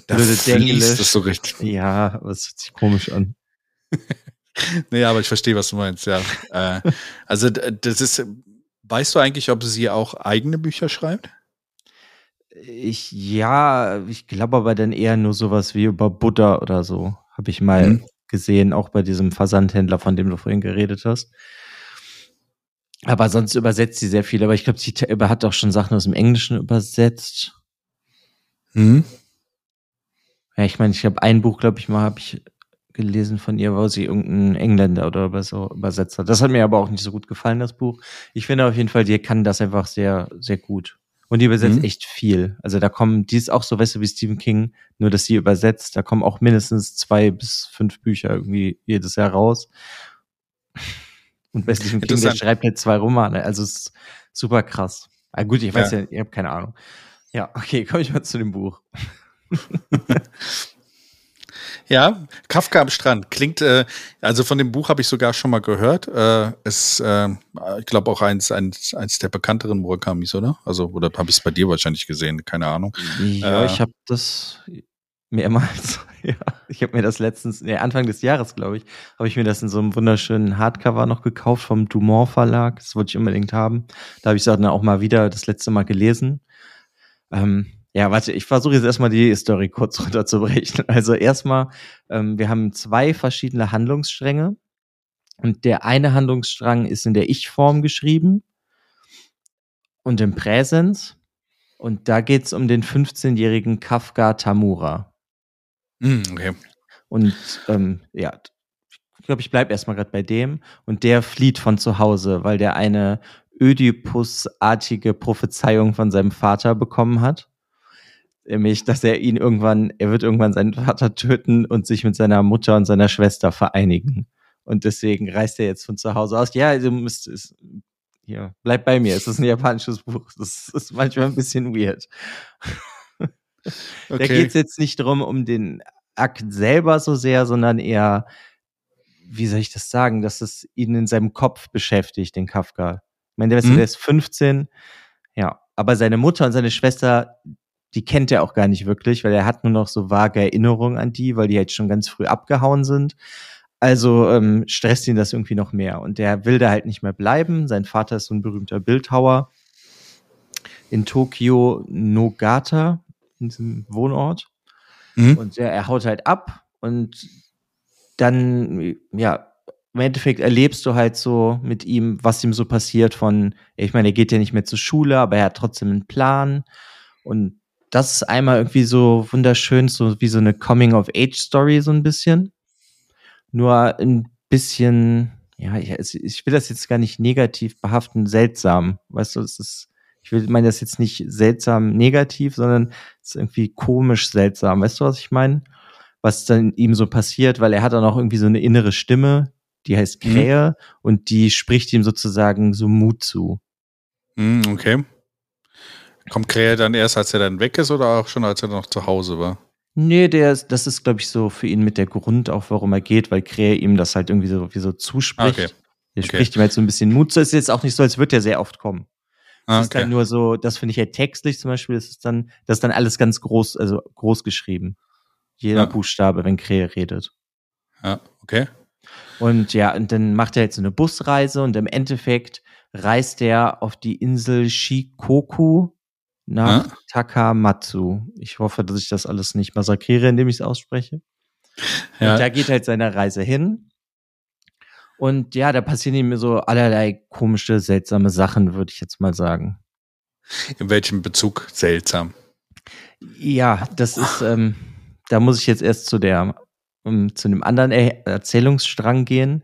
Das fließt es so richtig. Ja, aber es hört sich komisch an. Naja, aber ich verstehe, was du meinst, ja. Also das ist, weißt du eigentlich, ob sie auch eigene Bücher schreibt? Ich glaube aber dann eher nur sowas wie über Buddha oder so, habe ich mal gesehen, auch bei diesem Versandhändler, von dem du vorhin geredet hast. Aber sonst übersetzt sie sehr viel, aber ich glaube, sie hat auch schon Sachen aus dem Englischen übersetzt. Ja, ich meine, ich habe ein Buch, glaube ich mal, habe ich gelesen von ihr, war sie irgendein Engländer oder so übersetzt hat. Das hat mir aber auch nicht so gut gefallen, das Buch. Ich finde auf jeden Fall, die kann das einfach sehr, sehr gut. Und die übersetzt echt viel. Also die ist auch so, weißt du, wie Stephen King, nur dass sie übersetzt, da kommen auch mindestens 2 bis 5 Bücher irgendwie jedes Jahr raus. Und bei Stephen King, der schreibt halt 2 Romane. Also es ist super krass. Aber gut, ich weiß ja, ich habe keine Ahnung. Ja, okay, komme ich mal zu dem Buch. Ja, Kafka am Strand klingt, also von dem Buch habe ich sogar schon mal gehört. Ich glaube auch eins der bekannteren Murakamis, oder? Also, oder habe ich es bei dir wahrscheinlich gesehen? Keine Ahnung. Ja, ich habe das mehrmals, ja. Ich habe mir das Anfang des Jahres, glaube ich, habe ich mir das in so einem wunderschönen Hardcover noch gekauft vom Dumont Verlag. Das wollte ich unbedingt haben. Da habe ich es dann auch mal wieder das letzte Mal gelesen. Ja, warte, ich versuche jetzt erstmal die Story kurz runterzubrechen. Also erstmal, wir haben 2 verschiedene Handlungsstränge und der eine Handlungsstrang ist in der Ich-Form geschrieben und im Präsens und da geht's um den 15-jährigen Kafka Tamura. Okay. Und ja, ich glaube, ich bleibe erstmal gerade bei dem und der flieht von zu Hause, weil der eine Ödipus-artige Prophezeiung von seinem Vater bekommen hat. Nämlich, dass er wird irgendwann seinen Vater töten und sich mit seiner Mutter und seiner Schwester vereinigen. Und deswegen reist er jetzt von zu Hause aus. Ja, du müsstest, hier, bleib bei mir. Es ist ein japanisches Buch. Das ist manchmal ein bisschen weird. Okay. Da geht es jetzt nicht drum, um den Akt selber so sehr, sondern eher, wie soll ich das sagen, dass es ihn in seinem Kopf beschäftigt, den Kafka. Ich meine, der ist 15. Ja, aber seine Mutter und seine Schwester, die kennt er auch gar nicht wirklich, weil er hat nur noch so vage Erinnerungen an die, weil die halt schon ganz früh abgehauen sind. Also stresst ihn das irgendwie noch mehr. Und der will da halt nicht mehr bleiben. Sein Vater ist so ein berühmter Bildhauer in Tokio, Nogata, in diesem Wohnort. Und er haut halt ab. Und dann, ja, im Endeffekt erlebst du halt so mit ihm, was ihm so passiert von, ich meine, er geht ja nicht mehr zur Schule, aber er hat trotzdem einen Plan. Und das ist einmal irgendwie so wunderschön, so wie so eine Coming-of-Age-Story so ein bisschen. Nur ein bisschen, ja, ich will das jetzt gar nicht negativ behaften, seltsam. Weißt du, ich meine das jetzt nicht seltsam negativ, sondern es ist irgendwie komisch seltsam. Weißt du, was ich meine? Was dann ihm so passiert, weil er hat dann auch irgendwie so eine innere Stimme, die heißt Krähe und die spricht ihm sozusagen so Mut zu. Okay. Kommt Krähe dann erst, als er dann weg ist oder auch schon, als er noch zu Hause war? Nee, das ist, glaube ich, so für ihn mit der Grund auch, warum er geht, weil Krähe ihm das halt irgendwie so zuspricht. Okay. Er spricht ihm halt so ein bisschen Mut zu. Es ist jetzt auch nicht so, als würde er sehr oft kommen. Das ist dann nur so, das finde ich ja textlich zum Beispiel, das ist dann alles ganz groß, also groß geschrieben. Jeder Buchstabe, wenn Krähe redet. Ja, okay. Und ja, und dann macht er jetzt so eine Busreise und im Endeffekt reist er auf die Insel Shikoku nach Takamatsu. Ich hoffe, dass ich das alles nicht massakriere, indem ich es ausspreche. Ja. Und da geht halt seine Reise hin. Und ja, da passieren ihm so allerlei komische, seltsame Sachen, würde ich jetzt mal sagen. In welchem Bezug seltsam? Ja, das ist, da muss ich jetzt erst zu der zu einem anderen Erzählungsstrang gehen.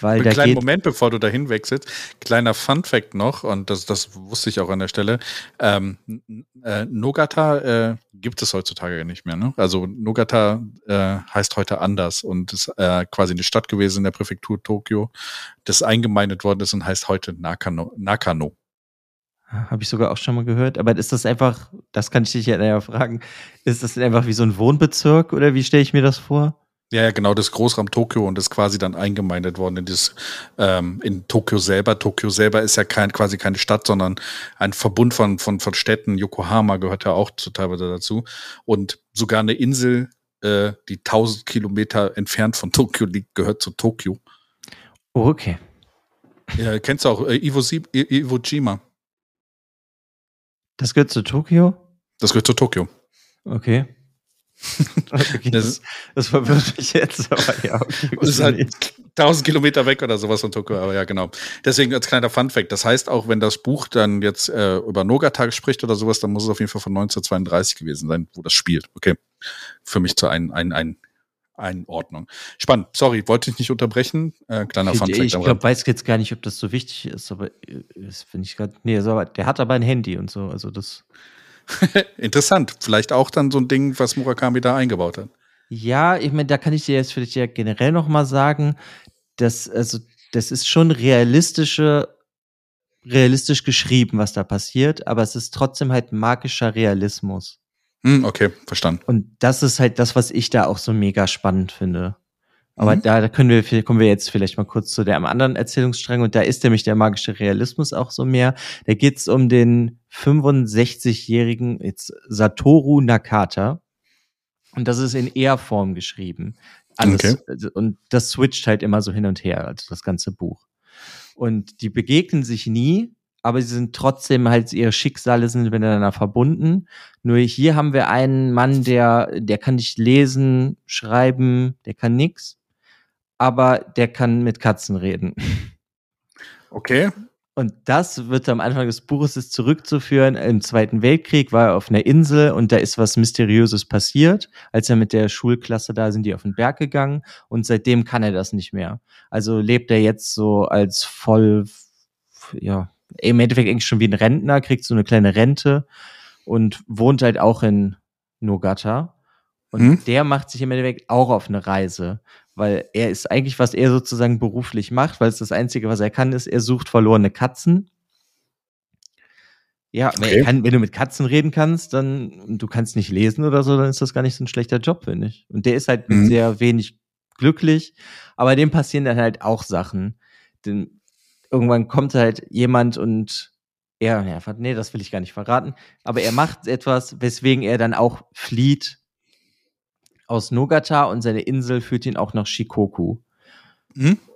Einen kleinen Moment, bevor du dahin wechselst. Kleiner Funfact noch, und das wusste ich auch an der Stelle. Nogata gibt es heutzutage nicht mehr. Ne? Also Nogata heißt heute anders und ist quasi eine Stadt gewesen in der Präfektur Tokio, das eingemeindet worden ist und heißt heute Nakano. Habe ich sogar auch schon mal gehört. Aber ist das einfach, das kann ich dich ja fragen, ist das einfach wie so ein Wohnbezirk oder wie stelle ich mir das vor? Ja, genau, das Großraum Tokio und ist quasi dann eingemeindet worden in das in Tokio selber. Tokio selber ist ja quasi keine Stadt, sondern ein Verbund von Städten. Yokohama gehört ja auch teilweise dazu. Und sogar eine Insel, die 1000 Kilometer entfernt von Tokio liegt, gehört zu Tokio. Oh, okay. Ja, kennst du auch Iwo Jima? Das gehört zu Tokio? Das gehört zu Tokio. Okay. Okay, das verwirrt mich jetzt, aber ja. Okay, das ist halt 1000 Kilometer weg oder sowas von Tokio, aber ja, genau. Deswegen als kleiner Funfact, das heißt auch, wenn das Buch dann jetzt über Nogata spricht oder sowas, dann muss es auf jeden Fall von 1932 gewesen sein, wo das spielt. Okay, für mich zur Einordnung. Spannend, sorry, wollte ich nicht unterbrechen. Kleiner Funfact. Ich glaube, weiß jetzt gar nicht, ob das so wichtig ist, aber das finde ich gerade, nee, so, der hat aber ein Handy und so, also das... Interessant. Vielleicht auch dann so ein Ding, was Murakami da eingebaut hat. Ja, ich meine, da kann ich dir jetzt vielleicht ja generell nochmal sagen, dass, also, das ist schon realistisch geschrieben, was da passiert, aber es ist trotzdem halt magischer Realismus. Okay, verstanden. Und das ist halt das, was ich da auch so mega spannend finde. Aber da kommen wir jetzt vielleicht mal kurz zu dem anderen Erzählungsstrang. Und da ist nämlich der magische Realismus auch so mehr. Da geht es um den 65-jährigen jetzt Satoru Nakata. Und das ist in Er-Form geschrieben. Alles, okay. Und das switcht halt immer so hin und her, also das ganze Buch. Und die begegnen sich nie, aber sie sind trotzdem halt, ihre Schicksale sind miteinander verbunden. Nur hier haben wir einen Mann, der kann nicht lesen, schreiben, der kann nix. Aber der kann mit Katzen reden. Okay. Und das wird am Anfang des Buches ist zurückzuführen. Im Zweiten Weltkrieg war er auf einer Insel und da ist was Mysteriöses passiert. Als er mit der Schulklasse da sind, die auf den Berg gegangen. Und seitdem kann er das nicht mehr. Also lebt er jetzt so als voll, ja, im Endeffekt eigentlich schon wie ein Rentner, kriegt so eine kleine Rente und wohnt halt auch in Nogata. Und der macht sich im Endeffekt auch auf eine Reise, weil er ist eigentlich, was er sozusagen beruflich macht, weil es das Einzige, was er kann, ist, er sucht verlorene Katzen. Ja, okay. Wenn du mit Katzen reden kannst, dann, du kannst nicht lesen oder so, dann ist das gar nicht so ein schlechter Job, finde ich. Und der ist halt sehr wenig glücklich, aber dem passieren dann halt auch Sachen. Denn irgendwann kommt halt jemand und er fand, nee, das will ich gar nicht verraten. Aber er macht etwas, weswegen er dann auch flieht aus Nogata und seine Insel führt ihn auch nach Shikoku.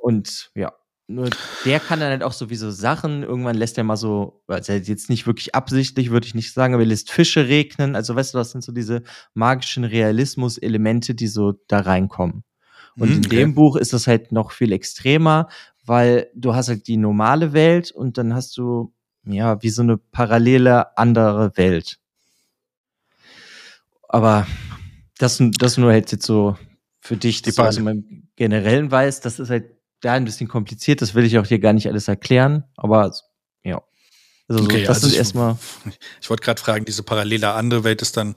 Und ja, nur der kann dann halt auch sowieso Sachen, irgendwann lässt er mal so, also jetzt nicht wirklich absichtlich, würde ich nicht sagen, aber er lässt Fische regnen. Also weißt du, das sind so diese magischen Realismus-Elemente, die so da reinkommen. Und in dem Buch ist das halt noch viel extremer, weil du hast halt die normale Welt und dann hast du, ja, wie so eine parallele andere Welt. Aber das nur halt jetzt so für dich, dass du also im Generellen weißt, das ist halt da ein bisschen kompliziert, das will ich auch hier gar nicht alles erklären, aber ja. Also okay, so, das also ist erstmal. Ich wollte gerade fragen, diese parallele andere Welt ist dann,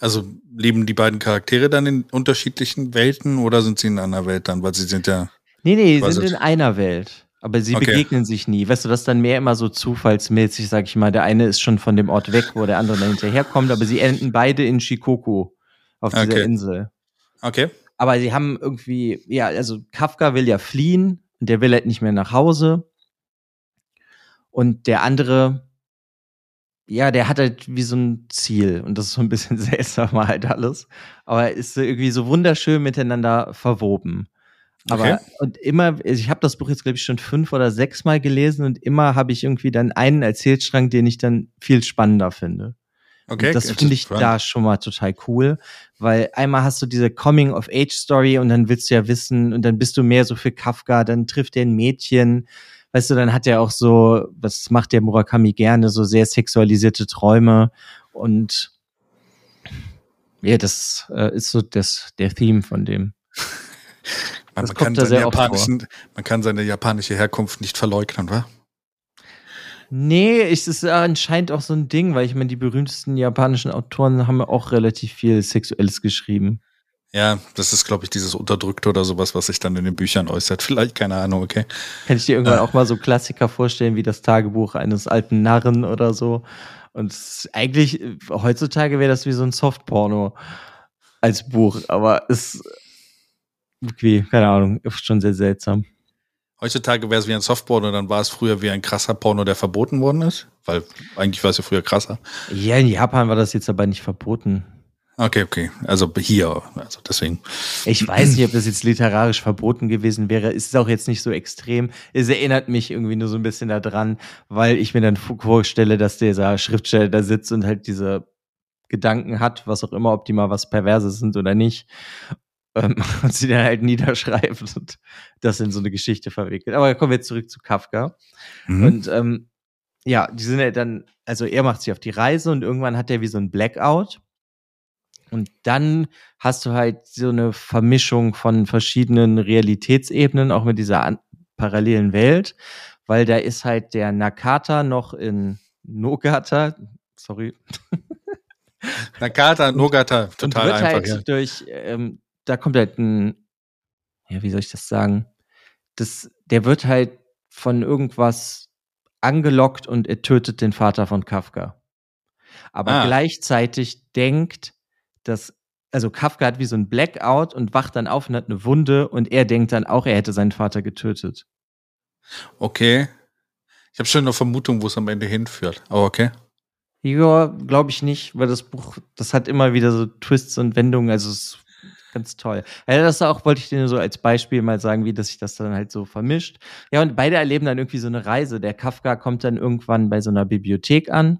also leben die beiden Charaktere dann in unterschiedlichen Welten oder sind sie in einer Welt dann, weil sie sind ja... Nee, sie sind in einer Welt, aber sie begegnen sich nie. Weißt du, das ist dann mehr immer so zufallsmäßig, sag ich mal. Der eine ist schon von dem Ort weg, wo der andere dann hinterherkommt, aber sie enden beide in Shikoku auf dieser Insel. Okay. Aber sie haben irgendwie, ja, also Kafka will ja fliehen und der will halt nicht mehr nach Hause. Und der andere, ja, der hat halt wie so ein Ziel und das ist so ein bisschen seltsam halt alles. Aber ist irgendwie so wunderschön miteinander verwoben. Aber und immer, ich habe das Buch jetzt, glaube ich, schon 5 oder 6 Mal gelesen und immer habe ich irgendwie dann einen Erzählstrang, den ich dann viel spannender finde. Okay. Und das finde ich da schon mal total cool, weil einmal hast du diese Coming-of-Age-Story und dann willst du ja wissen und dann bist du mehr so für Kafka, dann trifft er ein Mädchen, weißt du, dann hat er auch so, was macht der Murakami gerne, so sehr sexualisierte Träume und ja, das ist so der Theme von dem. Man kann, man kann seine japanische Herkunft nicht verleugnen, wa? Nee, es ist anscheinend auch so ein Ding, weil ich meine, die berühmtesten japanischen Autoren haben ja auch relativ viel Sexuelles geschrieben. Ja, das ist, glaube ich, dieses Unterdrückte oder sowas, was sich dann in den Büchern äußert. Vielleicht, keine Ahnung, okay. Kann ich dir irgendwann auch mal so Klassiker vorstellen, wie das Tagebuch eines alten Narren oder so. Und eigentlich, heutzutage wäre das wie so ein Softporno als Buch. Aber ist, okay, keine Ahnung, ist schon sehr seltsam. Heutzutage wäre es wie ein Softporno, dann war es früher wie ein krasser Porno, der verboten worden ist. Weil eigentlich war es ja früher krasser. Ja, in Japan war das jetzt aber nicht verboten. Okay, okay. Also hier, also deswegen. Ich weiß nicht, ob das jetzt literarisch verboten gewesen wäre. Ist auch jetzt nicht so extrem. Es erinnert mich irgendwie nur so ein bisschen daran, weil ich mir dann vorstelle, dass dieser Schriftsteller da sitzt und halt diese Gedanken hat, was auch immer, ob die mal was Perverses sind oder nicht. Und sie dann halt niederschreibt und das in so eine Geschichte verwickelt. Aber kommen wir jetzt zurück zu Kafka. Mhm. Und ja, die sind ja dann, also er macht sich auf die Reise und irgendwann hat er wie so ein Blackout. Und dann hast du halt so eine Vermischung von verschiedenen Realitätsebenen, auch mit dieser parallelen Welt, weil da ist halt der Nakata noch in Nogata, sorry. Nakata, Nogata, total einfach. Halt ja. Durch, da kommt halt ein, ja, wie soll ich das sagen? Der wird halt von irgendwas angelockt und er tötet den Vater von Kafka. Aber gleichzeitig denkt, dass, also Kafka hat wie so ein Blackout und wacht dann auf und hat eine Wunde und er denkt dann auch, er hätte seinen Vater getötet. Okay. Ich habe schon eine Vermutung, wo es am Ende hinführt, aber okay. Ja, glaube ich nicht, weil das Buch, das hat immer wieder so Twists und Wendungen, also es ist ganz toll. Ja, das auch, wollte ich dir so als Beispiel mal sagen, wie dass sich das dann halt so vermischt. Ja, und beide erleben dann irgendwie so eine Reise. Der Kafka kommt dann irgendwann bei so einer Bibliothek an.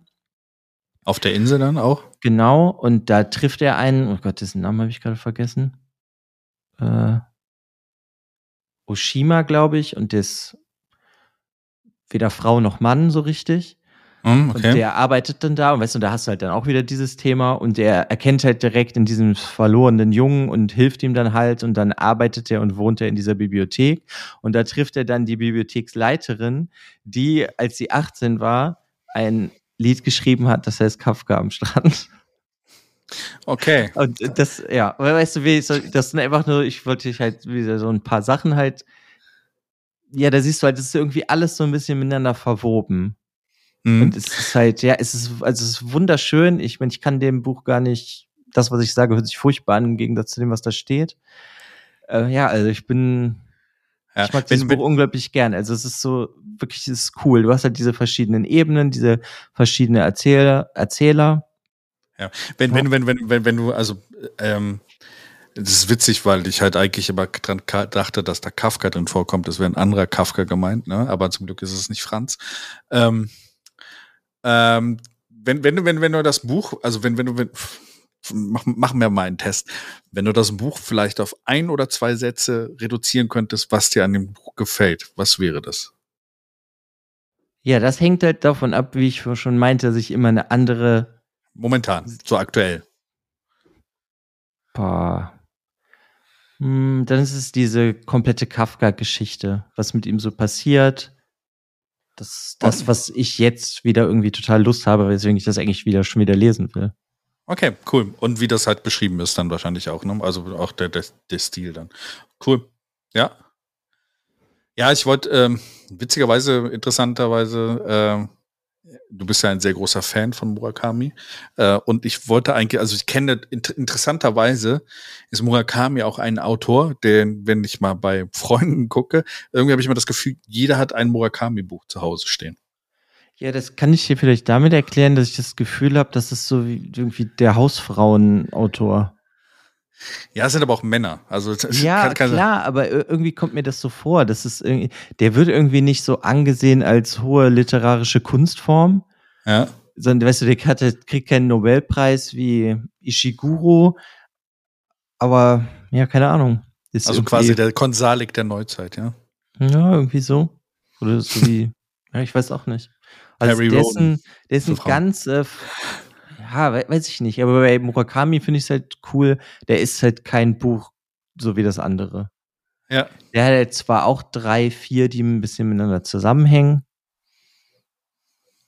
Auf der Insel dann auch? Genau, und da trifft er einen, oh Gott, dessen Namen habe ich gerade vergessen. Oshima, glaube ich, und der ist weder Frau noch Mann so richtig. Mm, okay. Und der arbeitet dann da und weißt du, da hast du halt dann auch wieder dieses Thema und der erkennt halt direkt in diesem verlorenen Jungen und hilft ihm dann halt und dann arbeitet er und wohnt er in dieser Bibliothek und da trifft er dann die Bibliotheksleiterin, die, als sie 18 war, ein Lied geschrieben hat, das heißt Kafka am Strand. Okay. Und das, ja, weißt du, das sind einfach nur, ich wollte dich halt wieder so ein paar Sachen halt, ja, da siehst du halt, das ist irgendwie alles so ein bisschen miteinander verwoben. Mhm. Und es ist halt, ja, also es ist wunderschön. Ich meine, ich kann dem Buch gar nicht, das, was ich sage, hört sich furchtbar an, im Gegensatz zu dem, was da steht. Ja, also ich mag dieses Buch unglaublich gern. Also es ist so, wirklich, es ist cool. Du hast halt diese verschiedenen Ebenen, diese verschiedenen Erzähler. Ja, wenn du, also das ist witzig, weil ich halt eigentlich immer dran dachte, dass da Kafka drin vorkommt. Das wäre ein anderer Kafka gemeint, ne? Aber zum Glück ist es nicht Franz. Wenn du das Buch, also machen wir mal einen Test. Wenn du das Buch vielleicht auf 1 oder 2 Sätze reduzieren könntest, was dir an dem Buch gefällt, was wäre das? Ja, das hängt halt davon ab, wie ich schon meinte, dass ich immer eine andere... Momentan, so aktuell. Dann ist es diese komplette Kafka-Geschichte, was mit ihm so passiert. Das, was ich jetzt wieder irgendwie total Lust habe, weswegen ich das eigentlich schon wieder lesen will. Okay, cool. Und wie das halt beschrieben ist dann wahrscheinlich auch, ne? Also auch der Stil dann. Cool, ja. Ja, ich wollte, interessanterweise, du bist ja ein sehr großer Fan von Murakami und ich wollte eigentlich, also ich kenne, interessanterweise ist Murakami auch ein Autor, den, wenn ich mal bei Freunden gucke, irgendwie habe ich immer das Gefühl, jeder hat ein Murakami-Buch zu Hause stehen. Ja, das kann ich dir vielleicht damit erklären, dass ich das Gefühl habe, das ist so wie irgendwie der Hausfrauenautor. Ja, es sind aber auch Männer. Also, ja, klar, aber irgendwie kommt mir das so vor. Das ist irgendwie, der wird irgendwie nicht so angesehen als hohe literarische Kunstform. Ja. Sondern, weißt du, der kriegt keinen Nobelpreis wie Ishiguro. Aber, ja, keine Ahnung. Ist also quasi der Konsalik der Neuzeit, ja? Ja, irgendwie so. Oder so wie, ja, ich weiß auch nicht. Also Harry Roden. Der ist ein ganz, ja, weiß ich nicht. Aber bei Murakami finde ich es halt cool. Der ist halt kein Buch so wie das andere. Ja. Der hat jetzt zwar auch 3, 4, die ein bisschen miteinander zusammenhängen,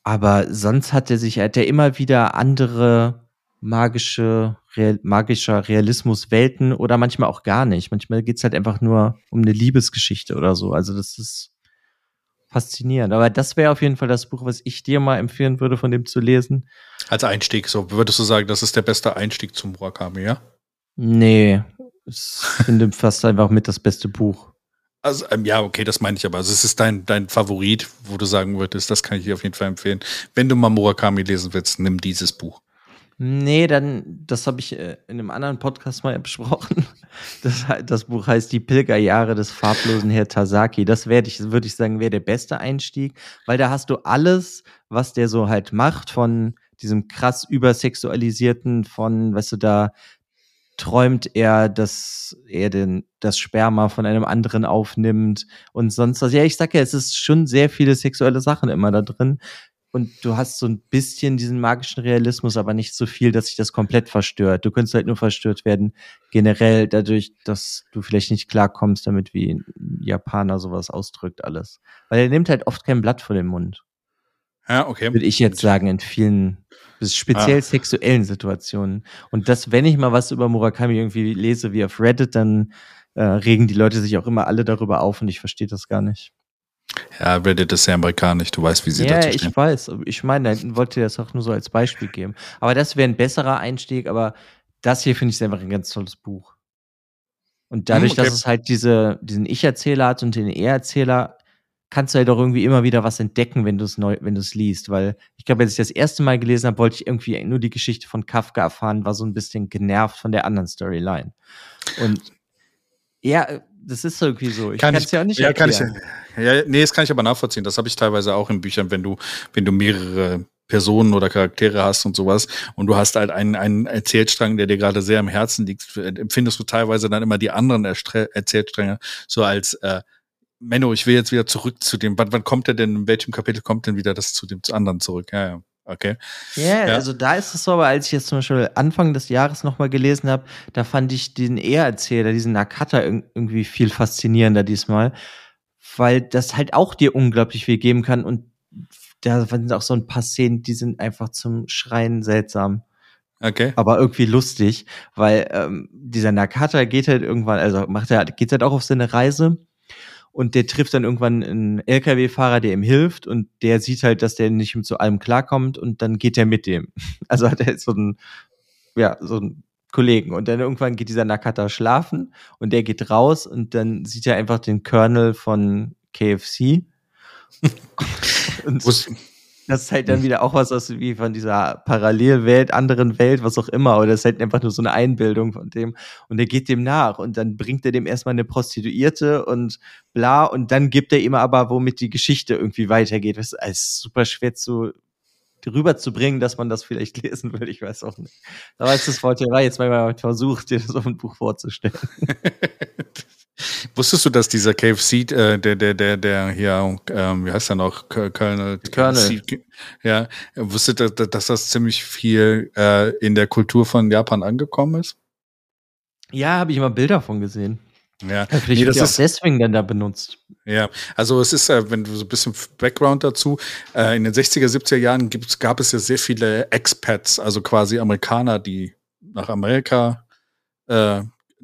aber sonst hat er immer wieder andere magischer Realismus-Welten oder manchmal auch gar nicht. Manchmal geht es halt einfach nur um eine Liebesgeschichte oder so. Also das ist faszinierend. Aber das wäre auf jeden Fall das Buch, was ich dir mal empfehlen würde, von dem zu lesen. Als Einstieg, so würdest du sagen, das ist der beste Einstieg zum Murakami, ja? Nee, ich finde fast einfach mit das beste Buch. Also, ja, okay, das meine ich aber. Also es ist dein Favorit, wo du sagen würdest, das kann ich dir auf jeden Fall empfehlen. Wenn du mal Murakami lesen willst, nimm dieses Buch. Nee, das habe ich in einem anderen Podcast mal besprochen. Das Buch heißt Die Pilgerjahre des farblosen Herr Tasaki. Das würde ich sagen, wäre der beste Einstieg, weil da hast du alles, was der so halt macht, von diesem krass übersexualisierten, von, weißt du, da träumt er, dass er das Sperma von einem anderen aufnimmt und sonst was. Ja, ich sag ja, es ist schon sehr viele sexuelle Sachen immer da drin. Und du hast so ein bisschen diesen magischen Realismus, aber nicht so viel, dass sich das komplett verstört. Du könntest halt nur verstört werden, generell dadurch, dass du vielleicht nicht klarkommst damit, wie ein Japaner sowas ausdrückt alles. Weil er nimmt halt oft kein Blatt vor den Mund. Ja, okay. Würde ich jetzt sagen, in vielen, speziell sexuellen Situationen. Und das, wenn ich mal was über Murakami irgendwie lese, wie auf Reddit, dann regen die Leute sich auch immer alle darüber auf und ich verstehe das gar nicht. Ja, Reddit ist ja amerikanisch, du weißt, wie sie dazu stehen. Ja, ich weiß. Ich meine, da wollte das auch nur so als Beispiel geben. Aber das wäre ein besserer Einstieg, aber das hier finde ich einfach ein ganz tolles Buch. Und dadurch, dass es halt diesen Ich-Erzähler hat und den Er-Erzähler, kannst du halt auch irgendwie immer wieder was entdecken, wenn du es liest. Weil ich glaube, als ich das erste Mal gelesen habe, wollte ich irgendwie nur die Geschichte von Kafka erfahren, war so ein bisschen genervt von der anderen Storyline. Und ja, das ist irgendwie so. Ich kann es ja auch nicht erklären. Nee, das kann ich aber nachvollziehen. Das habe ich teilweise auch in Büchern, wenn du mehrere Personen oder Charaktere hast und sowas und du hast halt einen Erzählstrang, der dir gerade sehr am Herzen liegt, empfindest du teilweise dann immer die anderen Erzählstränge so als Menno, ich will jetzt wieder zurück zu dem, wann kommt er denn, in welchem Kapitel kommt denn wieder das zu dem anderen zurück? Ja, ja. Okay. Yeah, ja, also da ist es so, aber als ich jetzt zum Beispiel Anfang des Jahres nochmal gelesen habe, da fand ich den Er-Erzähler, diesen Nakata, irgendwie viel faszinierender diesmal, weil das halt auch dir unglaublich viel geben kann und da sind auch so ein paar Szenen, die sind einfach zum Schreien seltsam. Okay. Aber irgendwie lustig, weil dieser Nakata geht halt irgendwann, also geht halt auch auf seine Reise. Und der trifft dann irgendwann einen LKW-Fahrer, der ihm hilft und der sieht halt, dass der nicht zu allem klarkommt und dann geht er mit dem. Also hat er so einen Kollegen und dann irgendwann geht dieser Nakata schlafen und der geht raus und dann sieht er einfach den Colonel von KFC. Und das ist halt dann wieder auch was wie von dieser Parallelwelt, anderen Welt, was auch immer. Oder das ist halt einfach nur so eine Einbildung von dem. Und er geht dem nach und dann bringt er dem erstmal eine Prostituierte und bla. Und dann gibt er ihm aber, womit die Geschichte irgendwie weitergeht. Das ist super schwer rüberzubringen, dass man das vielleicht lesen will. Ich weiß auch nicht. Aber das wollte ich jetzt mal versucht, dir das auf ein Buch vorzustellen. Wusstest du, dass dieser KFC, der hier, wie heißt der noch, Colonel. Ja, wusstest du, dass das ziemlich viel in der Kultur von Japan angekommen ist? Ja, habe ich mal Bilder von gesehen. Ja, vielleicht wird das auch deswegen dann da benutzt. Ja, also es ist, wenn du so ein bisschen Background dazu, in den 60er, 70er Jahren gab es ja sehr viele Expats, also quasi Amerikaner, die nach Amerika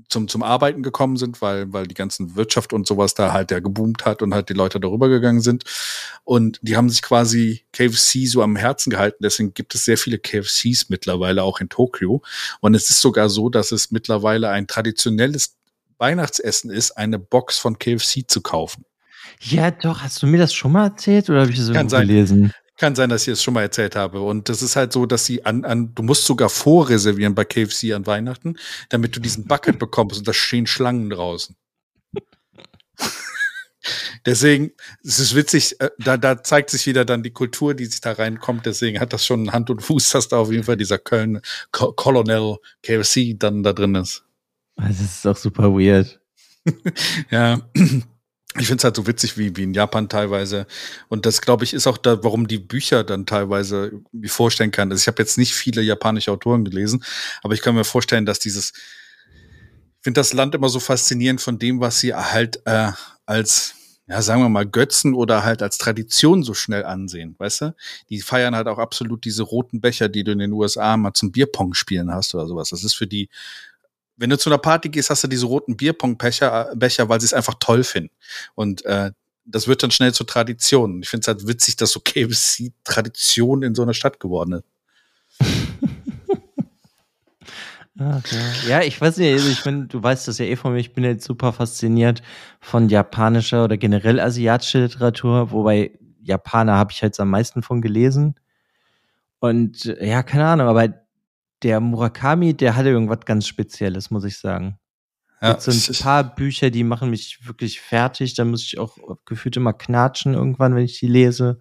zum Arbeiten gekommen sind, weil die ganzen Wirtschaft und sowas da halt ja geboomt hat und halt die Leute darüber gegangen sind. Und die haben sich quasi KFC so am Herzen gehalten. Deswegen gibt es sehr viele KFCs mittlerweile auch in Tokio. Und es ist sogar so, dass es mittlerweile ein traditionelles Weihnachtsessen ist, eine Box von KFC zu kaufen. Ja, doch. Hast du mir das schon mal erzählt oder habe ich das irgendwo gelesen? Kann sein, dass ich es schon mal erzählt habe. Und das ist halt so, dass sie du musst sogar vorreservieren bei KFC an Weihnachten, damit du diesen Bucket bekommst und da stehen Schlangen draußen. Deswegen, es ist witzig, da zeigt sich wieder dann die Kultur, die sich da reinkommt. Deswegen hat das schon Hand und Fuß, dass da auf jeden Fall dieser Colonel KFC dann da drin ist. Das ist doch super weird. Ja. Ich finde es halt so witzig, wie in Japan teilweise. Und das, glaube ich, ist auch da, warum die Bücher dann teilweise mir vorstellen kann. Also ich habe jetzt nicht viele japanische Autoren gelesen, aber ich kann mir vorstellen, dass dieses, finde das Land immer so faszinierend von dem, was sie halt als, ja, sagen wir mal, Götzen oder halt als Tradition so schnell ansehen, weißt du? Die feiern halt auch absolut diese roten Becher, die du in den USA mal zum Bierpong spielen hast oder sowas. Das ist für die, wenn du zu einer Party gehst, hast du diese roten Bierpong-Becher, weil sie es einfach toll finden. Und das wird dann schnell zur Tradition. Ich finde es halt witzig, dass so KFC-Tradition in so einer Stadt geworden ist. Okay. Ja, ich weiß nicht, also ich meine, du weißt das ja eh von mir, ich bin jetzt super fasziniert von japanischer oder generell asiatischer Literatur, wobei Japaner habe ich halt am meisten von gelesen. Und ja, keine Ahnung, aber der Murakami, der hatte irgendwas ganz Spezielles, muss ich sagen. Ja, so ein paar Bücher, die machen mich wirklich fertig, da muss ich auch gefühlt immer knatschen irgendwann, wenn ich die lese.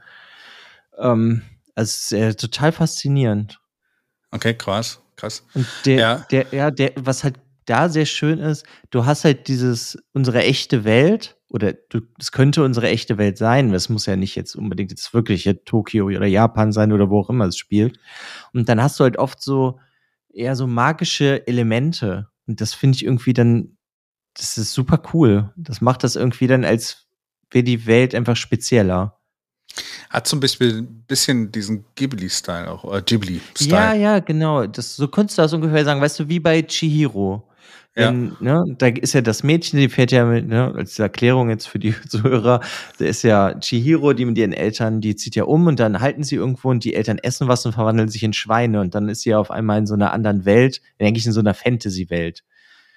Also total faszinierend. Okay, krass. Und der, was halt da sehr schön ist, du hast halt unsere echte Welt, oder es könnte unsere echte Welt sein, es muss ja nicht jetzt unbedingt jetzt wirklich Tokio oder Japan sein oder wo auch immer es spielt. Und dann hast du halt oft so, eher so magische Elemente. Und das finde ich irgendwie dann, das ist super cool. Das macht das irgendwie dann, als wäre die Welt einfach spezieller. Hat so ein bisschen diesen Ghibli-Style auch, oder Ghibli-Style. Ja, genau. So könntest du das ungefähr sagen, weißt du, wie bei Chihiro. Wenn, ja. Ne, da ist ja das Mädchen, die fährt ja mit, ne, als Erklärung jetzt für die Zuhörer, da ist ja Chihiro, die mit ihren Eltern, die zieht ja um und dann halten sie irgendwo und die Eltern essen was und verwandeln sich in Schweine und dann ist sie ja auf einmal in so einer anderen Welt, eigentlich in so einer Fantasy-Welt.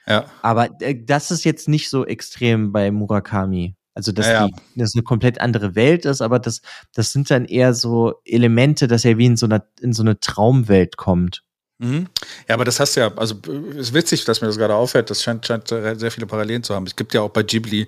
Ja. Aber das ist jetzt nicht so extrem bei Murakami. Also, dass das eine komplett andere Welt ist, aber das sind dann eher so Elemente, dass er wie in so eine Traumwelt kommt. Mhm. Ja, aber das hast du ja, also ist witzig, dass mir das gerade auffällt, das scheint sehr viele Parallelen zu haben. Es gibt ja auch bei Ghibli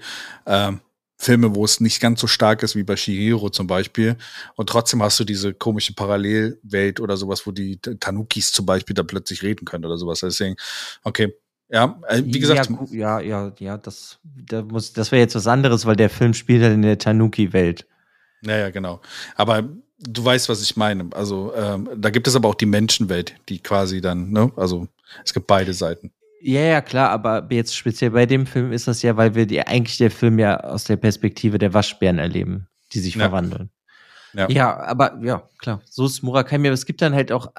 Filme, wo es nicht ganz so stark ist wie bei Chihiro zum Beispiel. Und trotzdem hast du diese komische Parallelwelt oder sowas, wo die Tanukis zum Beispiel da plötzlich reden können oder sowas. Deswegen, okay. Ja, wie gesagt. Ja, das wäre jetzt was anderes, weil der Film spielt halt in der Tanuki-Welt. Naja, genau. Aber du weißt, was ich meine. Also, da gibt es aber auch die Menschenwelt, die quasi dann, ne? Also, es gibt beide Seiten. Ja, klar, aber jetzt speziell bei dem Film ist das ja, weil wir der Film ja aus der Perspektive der Waschbären erleben, die sich verwandeln. Ja, aber ja, klar. So ist Murakami. Aber es gibt dann halt auch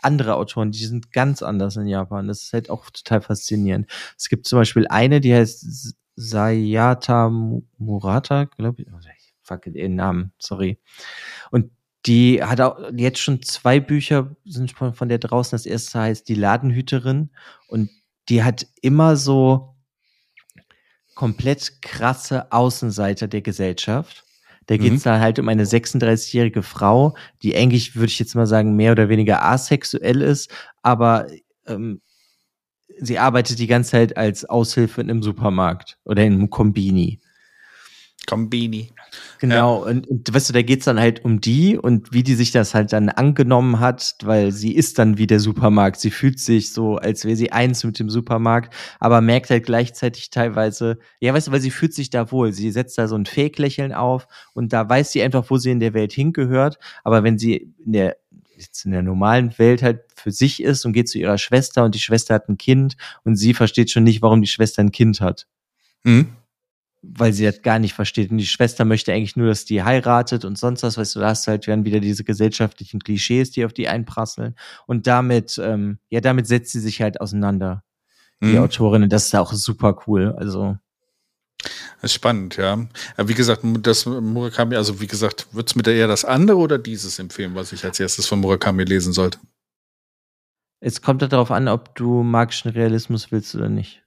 andere Autoren, die sind ganz anders in Japan. Das ist halt auch total faszinierend. Es gibt zum Beispiel eine, die heißt Sayata Murata, glaube ich. Fuck, ihren Namen, sorry. Und die hat auch jetzt schon 2 Bücher, sind von der draußen. Das erste heißt Die Ladenhüterin. Und die hat immer so komplett krasse Außenseiter der Gesellschaft. Da geht es dann halt um eine 36-jährige Frau, die eigentlich, würde ich jetzt mal sagen, mehr oder weniger asexuell ist, aber sie arbeitet die ganze Zeit als Aushilfe in einem Supermarkt oder in einem Kombini. Genau, und weißt du, da geht es dann halt um die und wie die sich das halt dann angenommen hat, weil sie ist dann wie der Supermarkt. Sie fühlt sich so, als wäre sie eins mit dem Supermarkt, aber merkt halt gleichzeitig teilweise, ja, weißt du, weil sie fühlt sich da wohl. Sie setzt da so ein Fake-Lächeln auf und da weiß sie einfach, wo sie in der Welt hingehört, aber wenn sie in der normalen Welt halt für sich ist und geht zu ihrer Schwester und die Schwester hat ein Kind und sie versteht schon nicht, warum die Schwester ein Kind hat. Mhm. Weil sie das gar nicht versteht. Und die Schwester möchte eigentlich nur, dass die heiratet und sonst was. Weißt du, da hast du halt dann wieder diese gesellschaftlichen Klischees, die auf die einprasseln. Und damit setzt sie sich halt auseinander. Die Autorin. Und das ist auch super cool. Also. Das ist spannend, ja. Aber wie gesagt, das Murakami, also wie gesagt, würdest du mir da eher das andere oder dieses empfehlen, was ich als erstes von Murakami lesen sollte? Es kommt darauf an, ob du magischen Realismus willst oder nicht.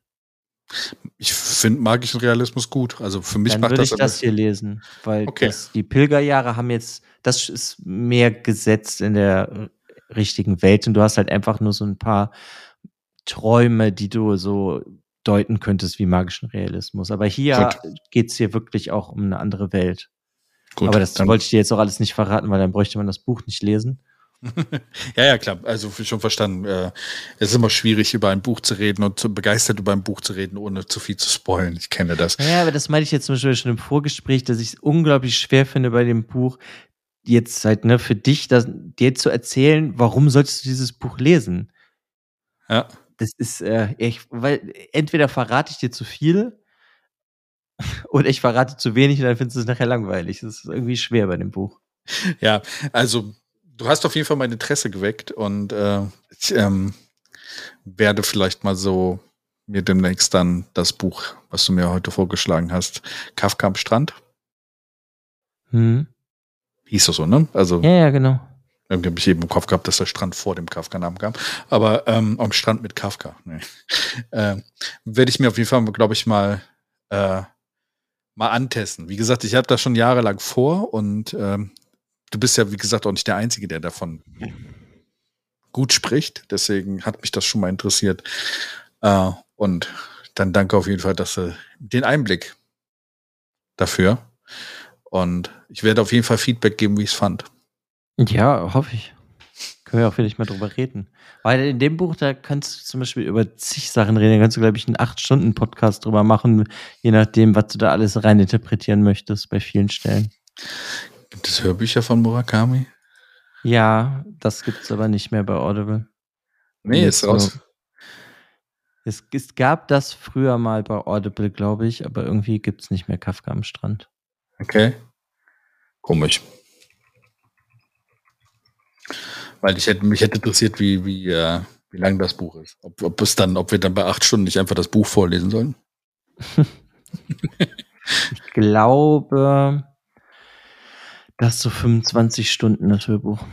Ich finde magischen Realismus gut. Also für mich macht das. Dann würde ich das hier lesen, weil die Pilgerjahre haben jetzt, das ist mehr gesetzt in der richtigen Welt und du hast halt einfach nur so ein paar Träume, die du so deuten könntest wie magischen Realismus. Aber hier geht es hier wirklich auch um eine andere Welt. Gut, aber das wollte ich dir jetzt auch alles nicht verraten, weil dann bräuchte man das Buch nicht lesen. Ja, klar. Also schon verstanden. Es ist immer schwierig, über ein Buch zu reden und begeistert über ein Buch zu reden, ohne zu viel zu spoilen. Ich kenne das. Ja, aber das meinte ich jetzt zum Beispiel schon im Vorgespräch, dass ich es unglaublich schwer finde bei dem Buch, jetzt halt für dich dir zu erzählen, warum solltest du dieses Buch lesen? Ja. Das ist, weil entweder verrate ich dir zu viel oder ich verrate zu wenig und dann findest du es nachher langweilig. Das ist irgendwie schwer bei dem Buch. Ja, also du hast auf jeden Fall mein Interesse geweckt und ich werde vielleicht mal so mir demnächst dann das Buch, was du mir heute vorgeschlagen hast, Kafka am Strand. Hieß das so, ne? Also, ja, genau. Irgendwie habe ich eben im Kopf gehabt, dass der Strand vor dem Kafka-Namen kam. Aber am Strand mit Kafka, ne. Werde ich mir auf jeden Fall, glaube ich, mal antesten. Wie gesagt, ich habe das schon jahrelang vor und du bist ja, wie gesagt, auch nicht der Einzige, der davon gut spricht. Deswegen hat mich das schon mal interessiert. Und dann danke auf jeden Fall, dass du den Einblick dafür. Und ich werde auf jeden Fall Feedback geben, wie ich es fand. Ja, hoffe ich. Können wir auch vielleicht mal drüber reden. Weil in dem Buch, da kannst du zum Beispiel über zig Sachen reden. Da kannst du, glaube ich, einen 8-Stunden-Podcast drüber machen, je nachdem, was du da alles reininterpretieren möchtest bei vielen Stellen. Gibt es Hörbücher von Murakami? Ja, das gibt es aber nicht mehr bei Audible. Nee, ist raus. Es gab das früher mal bei Audible, glaube ich, aber irgendwie gibt es nicht mehr Kafka am Strand. Okay. Komisch. Weil mich hätte interessiert, wie lang das Buch ist. Ob wir dann bei 8 Stunden nicht einfach das Buch vorlesen sollen? Ich glaube, das so 25 Stunden das Hörbuch.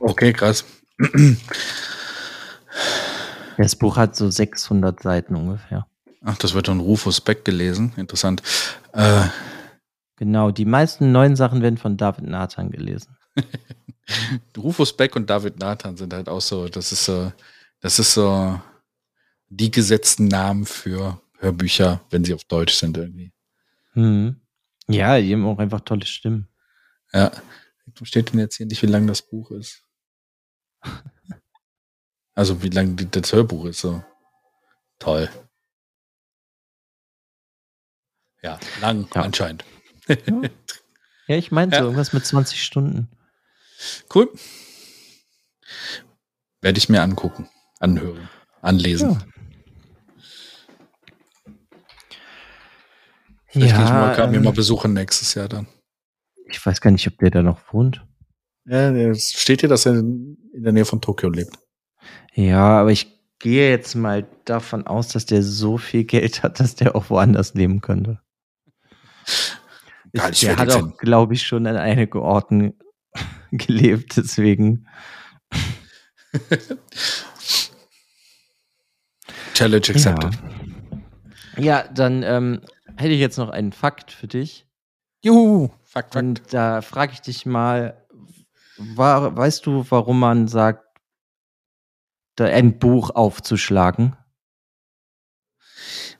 Okay, krass. Das Buch hat so 600 Seiten ungefähr. Ach, das wird von Rufus Beck gelesen. Interessant. Genau, die meisten neuen Sachen werden von David Nathan gelesen. Rufus Beck und David Nathan sind halt auch so, das ist so die gesetzten Namen für Hörbücher, wenn sie auf Deutsch sind irgendwie. Ja, die haben auch einfach tolle Stimmen. Ja, steht denn jetzt hier nicht, wie lang das Buch ist? Also wie lang das Hörbuch ist, so. Toll. Ja, lang anscheinend. Ja, ich meinte so irgendwas mit 20 Stunden. Cool. Werde ich mir angucken, anhören, anlesen. Vielleicht kann ich mal besuchen nächstes Jahr dann. Ich weiß gar nicht, ob der da noch wohnt. Ja, es steht hier, dass er in der Nähe von Tokio lebt. Ja, aber ich gehe jetzt mal davon aus, dass der so viel Geld hat, dass der auch woanders leben könnte. Der hat auch, glaube ich, schon an einigen Orten gelebt, deswegen. Challenge accepted. Ja, dann hätte ich jetzt noch einen Fakt für dich. Juhu, Fakt. Und da frage ich dich mal, weißt du, warum man sagt, ein Buch aufzuschlagen?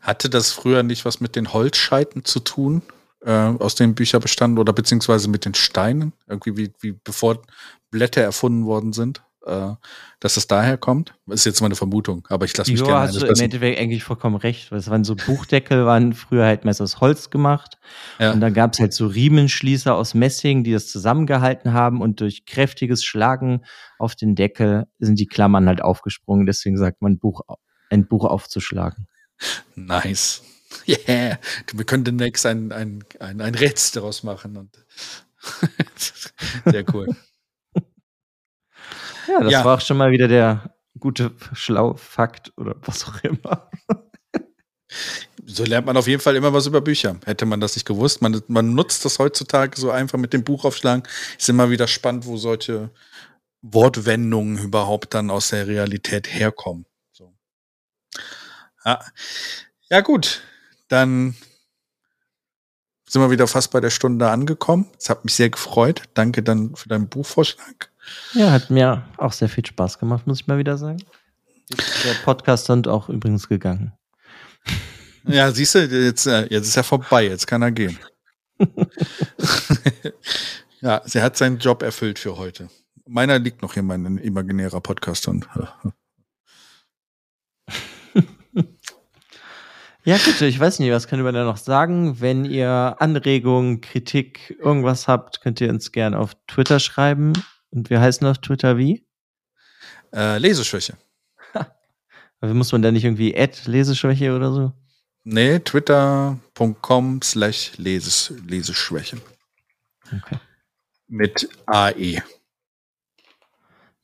Hatte das früher nicht was mit den Holzscheiten zu tun? Aus den Büchern bestanden oder beziehungsweise mit den Steinen, irgendwie wie bevor Blätter erfunden worden sind, dass es daher kommt. Das ist jetzt meine Vermutung, aber ich lasse mich gerne einlassen. Du hast im Endeffekt eigentlich vollkommen recht, weil es waren so Buchdeckel, waren früher halt meist aus Holz gemacht und dann gab es halt so Riemenschließer aus Messing, die das zusammengehalten haben und durch kräftiges Schlagen auf den Deckel sind die Klammern halt aufgesprungen, deswegen sagt man ein Buch aufzuschlagen. Nice. Yeah, wir können demnächst ein Rätsel daraus machen. Und sehr cool. Ja, das war auch schon mal wieder der gute, schlaue Fakt oder was auch immer. So lernt man auf jeden Fall immer was über Bücher. Hätte man das nicht gewusst. Man nutzt das heutzutage so einfach mit dem Buchaufschlagen. Ist immer wieder spannend, wo solche Wortwendungen überhaupt dann aus der Realität herkommen. So. Ja, gut. Dann sind wir wieder fast bei der Stunde angekommen. Es hat mich sehr gefreut. Danke dann für deinen Buchvorschlag. Ja, hat mir auch sehr viel Spaß gemacht, muss ich mal wieder sagen. Der Podcast ist auch übrigens gegangen. Ja, siehst du, jetzt ist er vorbei, jetzt kann er gehen. Ja, sie hat seinen Job erfüllt für heute. Meiner liegt noch hier, mein imaginärer Podcast. Und ja, bitte, ich weiß nicht, was können wir da noch sagen? Wenn ihr Anregungen, Kritik, irgendwas habt, könnt ihr uns gerne auf Twitter schreiben. Und wir heißen auf Twitter wie? Leseschwäche. Aber muss man da nicht irgendwie @Leseschwäche oder so? Nee, twitter.com/Leseschwäche. Okay. Mit AE.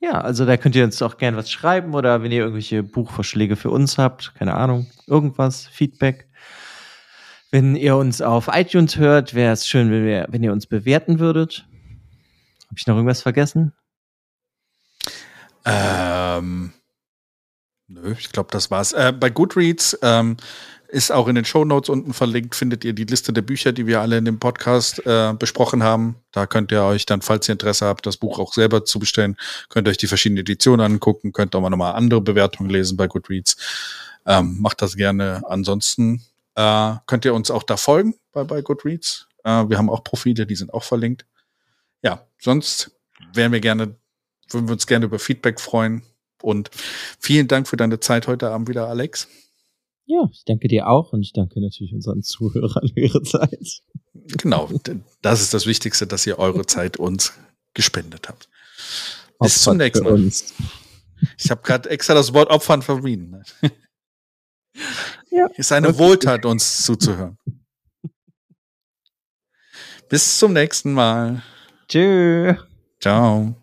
Ja, also da könnt ihr uns auch gerne was schreiben oder wenn ihr irgendwelche Buchvorschläge für uns habt, keine Ahnung, irgendwas, Feedback. Wenn ihr uns auf iTunes hört, wäre es schön, wenn ihr uns bewerten würdet. Habe ich noch irgendwas vergessen? Nö, ich glaube, das war's. Bei Goodreads ist auch in den Shownotes unten verlinkt, findet ihr die Liste der Bücher, die wir alle in dem Podcast besprochen haben. Da könnt ihr euch dann, falls ihr Interesse habt, das Buch auch selber zu bestellen, könnt ihr euch die verschiedenen Editionen angucken, könnt auch mal nochmal andere Bewertungen lesen bei Goodreads. Macht das gerne. Ansonsten könnt ihr uns auch da folgen bei Goodreads. Wir haben auch Profile, die sind auch verlinkt. Ja, sonst würden wir uns gerne über Feedback freuen. Und vielen Dank für deine Zeit heute Abend wieder, Alex. Ja, ich danke dir auch und ich danke natürlich unseren Zuhörern für ihre Zeit. Genau, das ist das Wichtigste, dass ihr eure Zeit uns gespendet habt. Bis zum nächsten Mal. Ich habe gerade extra das Wort Opfern vermieden. Ja, ist eine Wohltat, uns zuzuhören. Bis zum nächsten Mal. Tschüss. Ciao.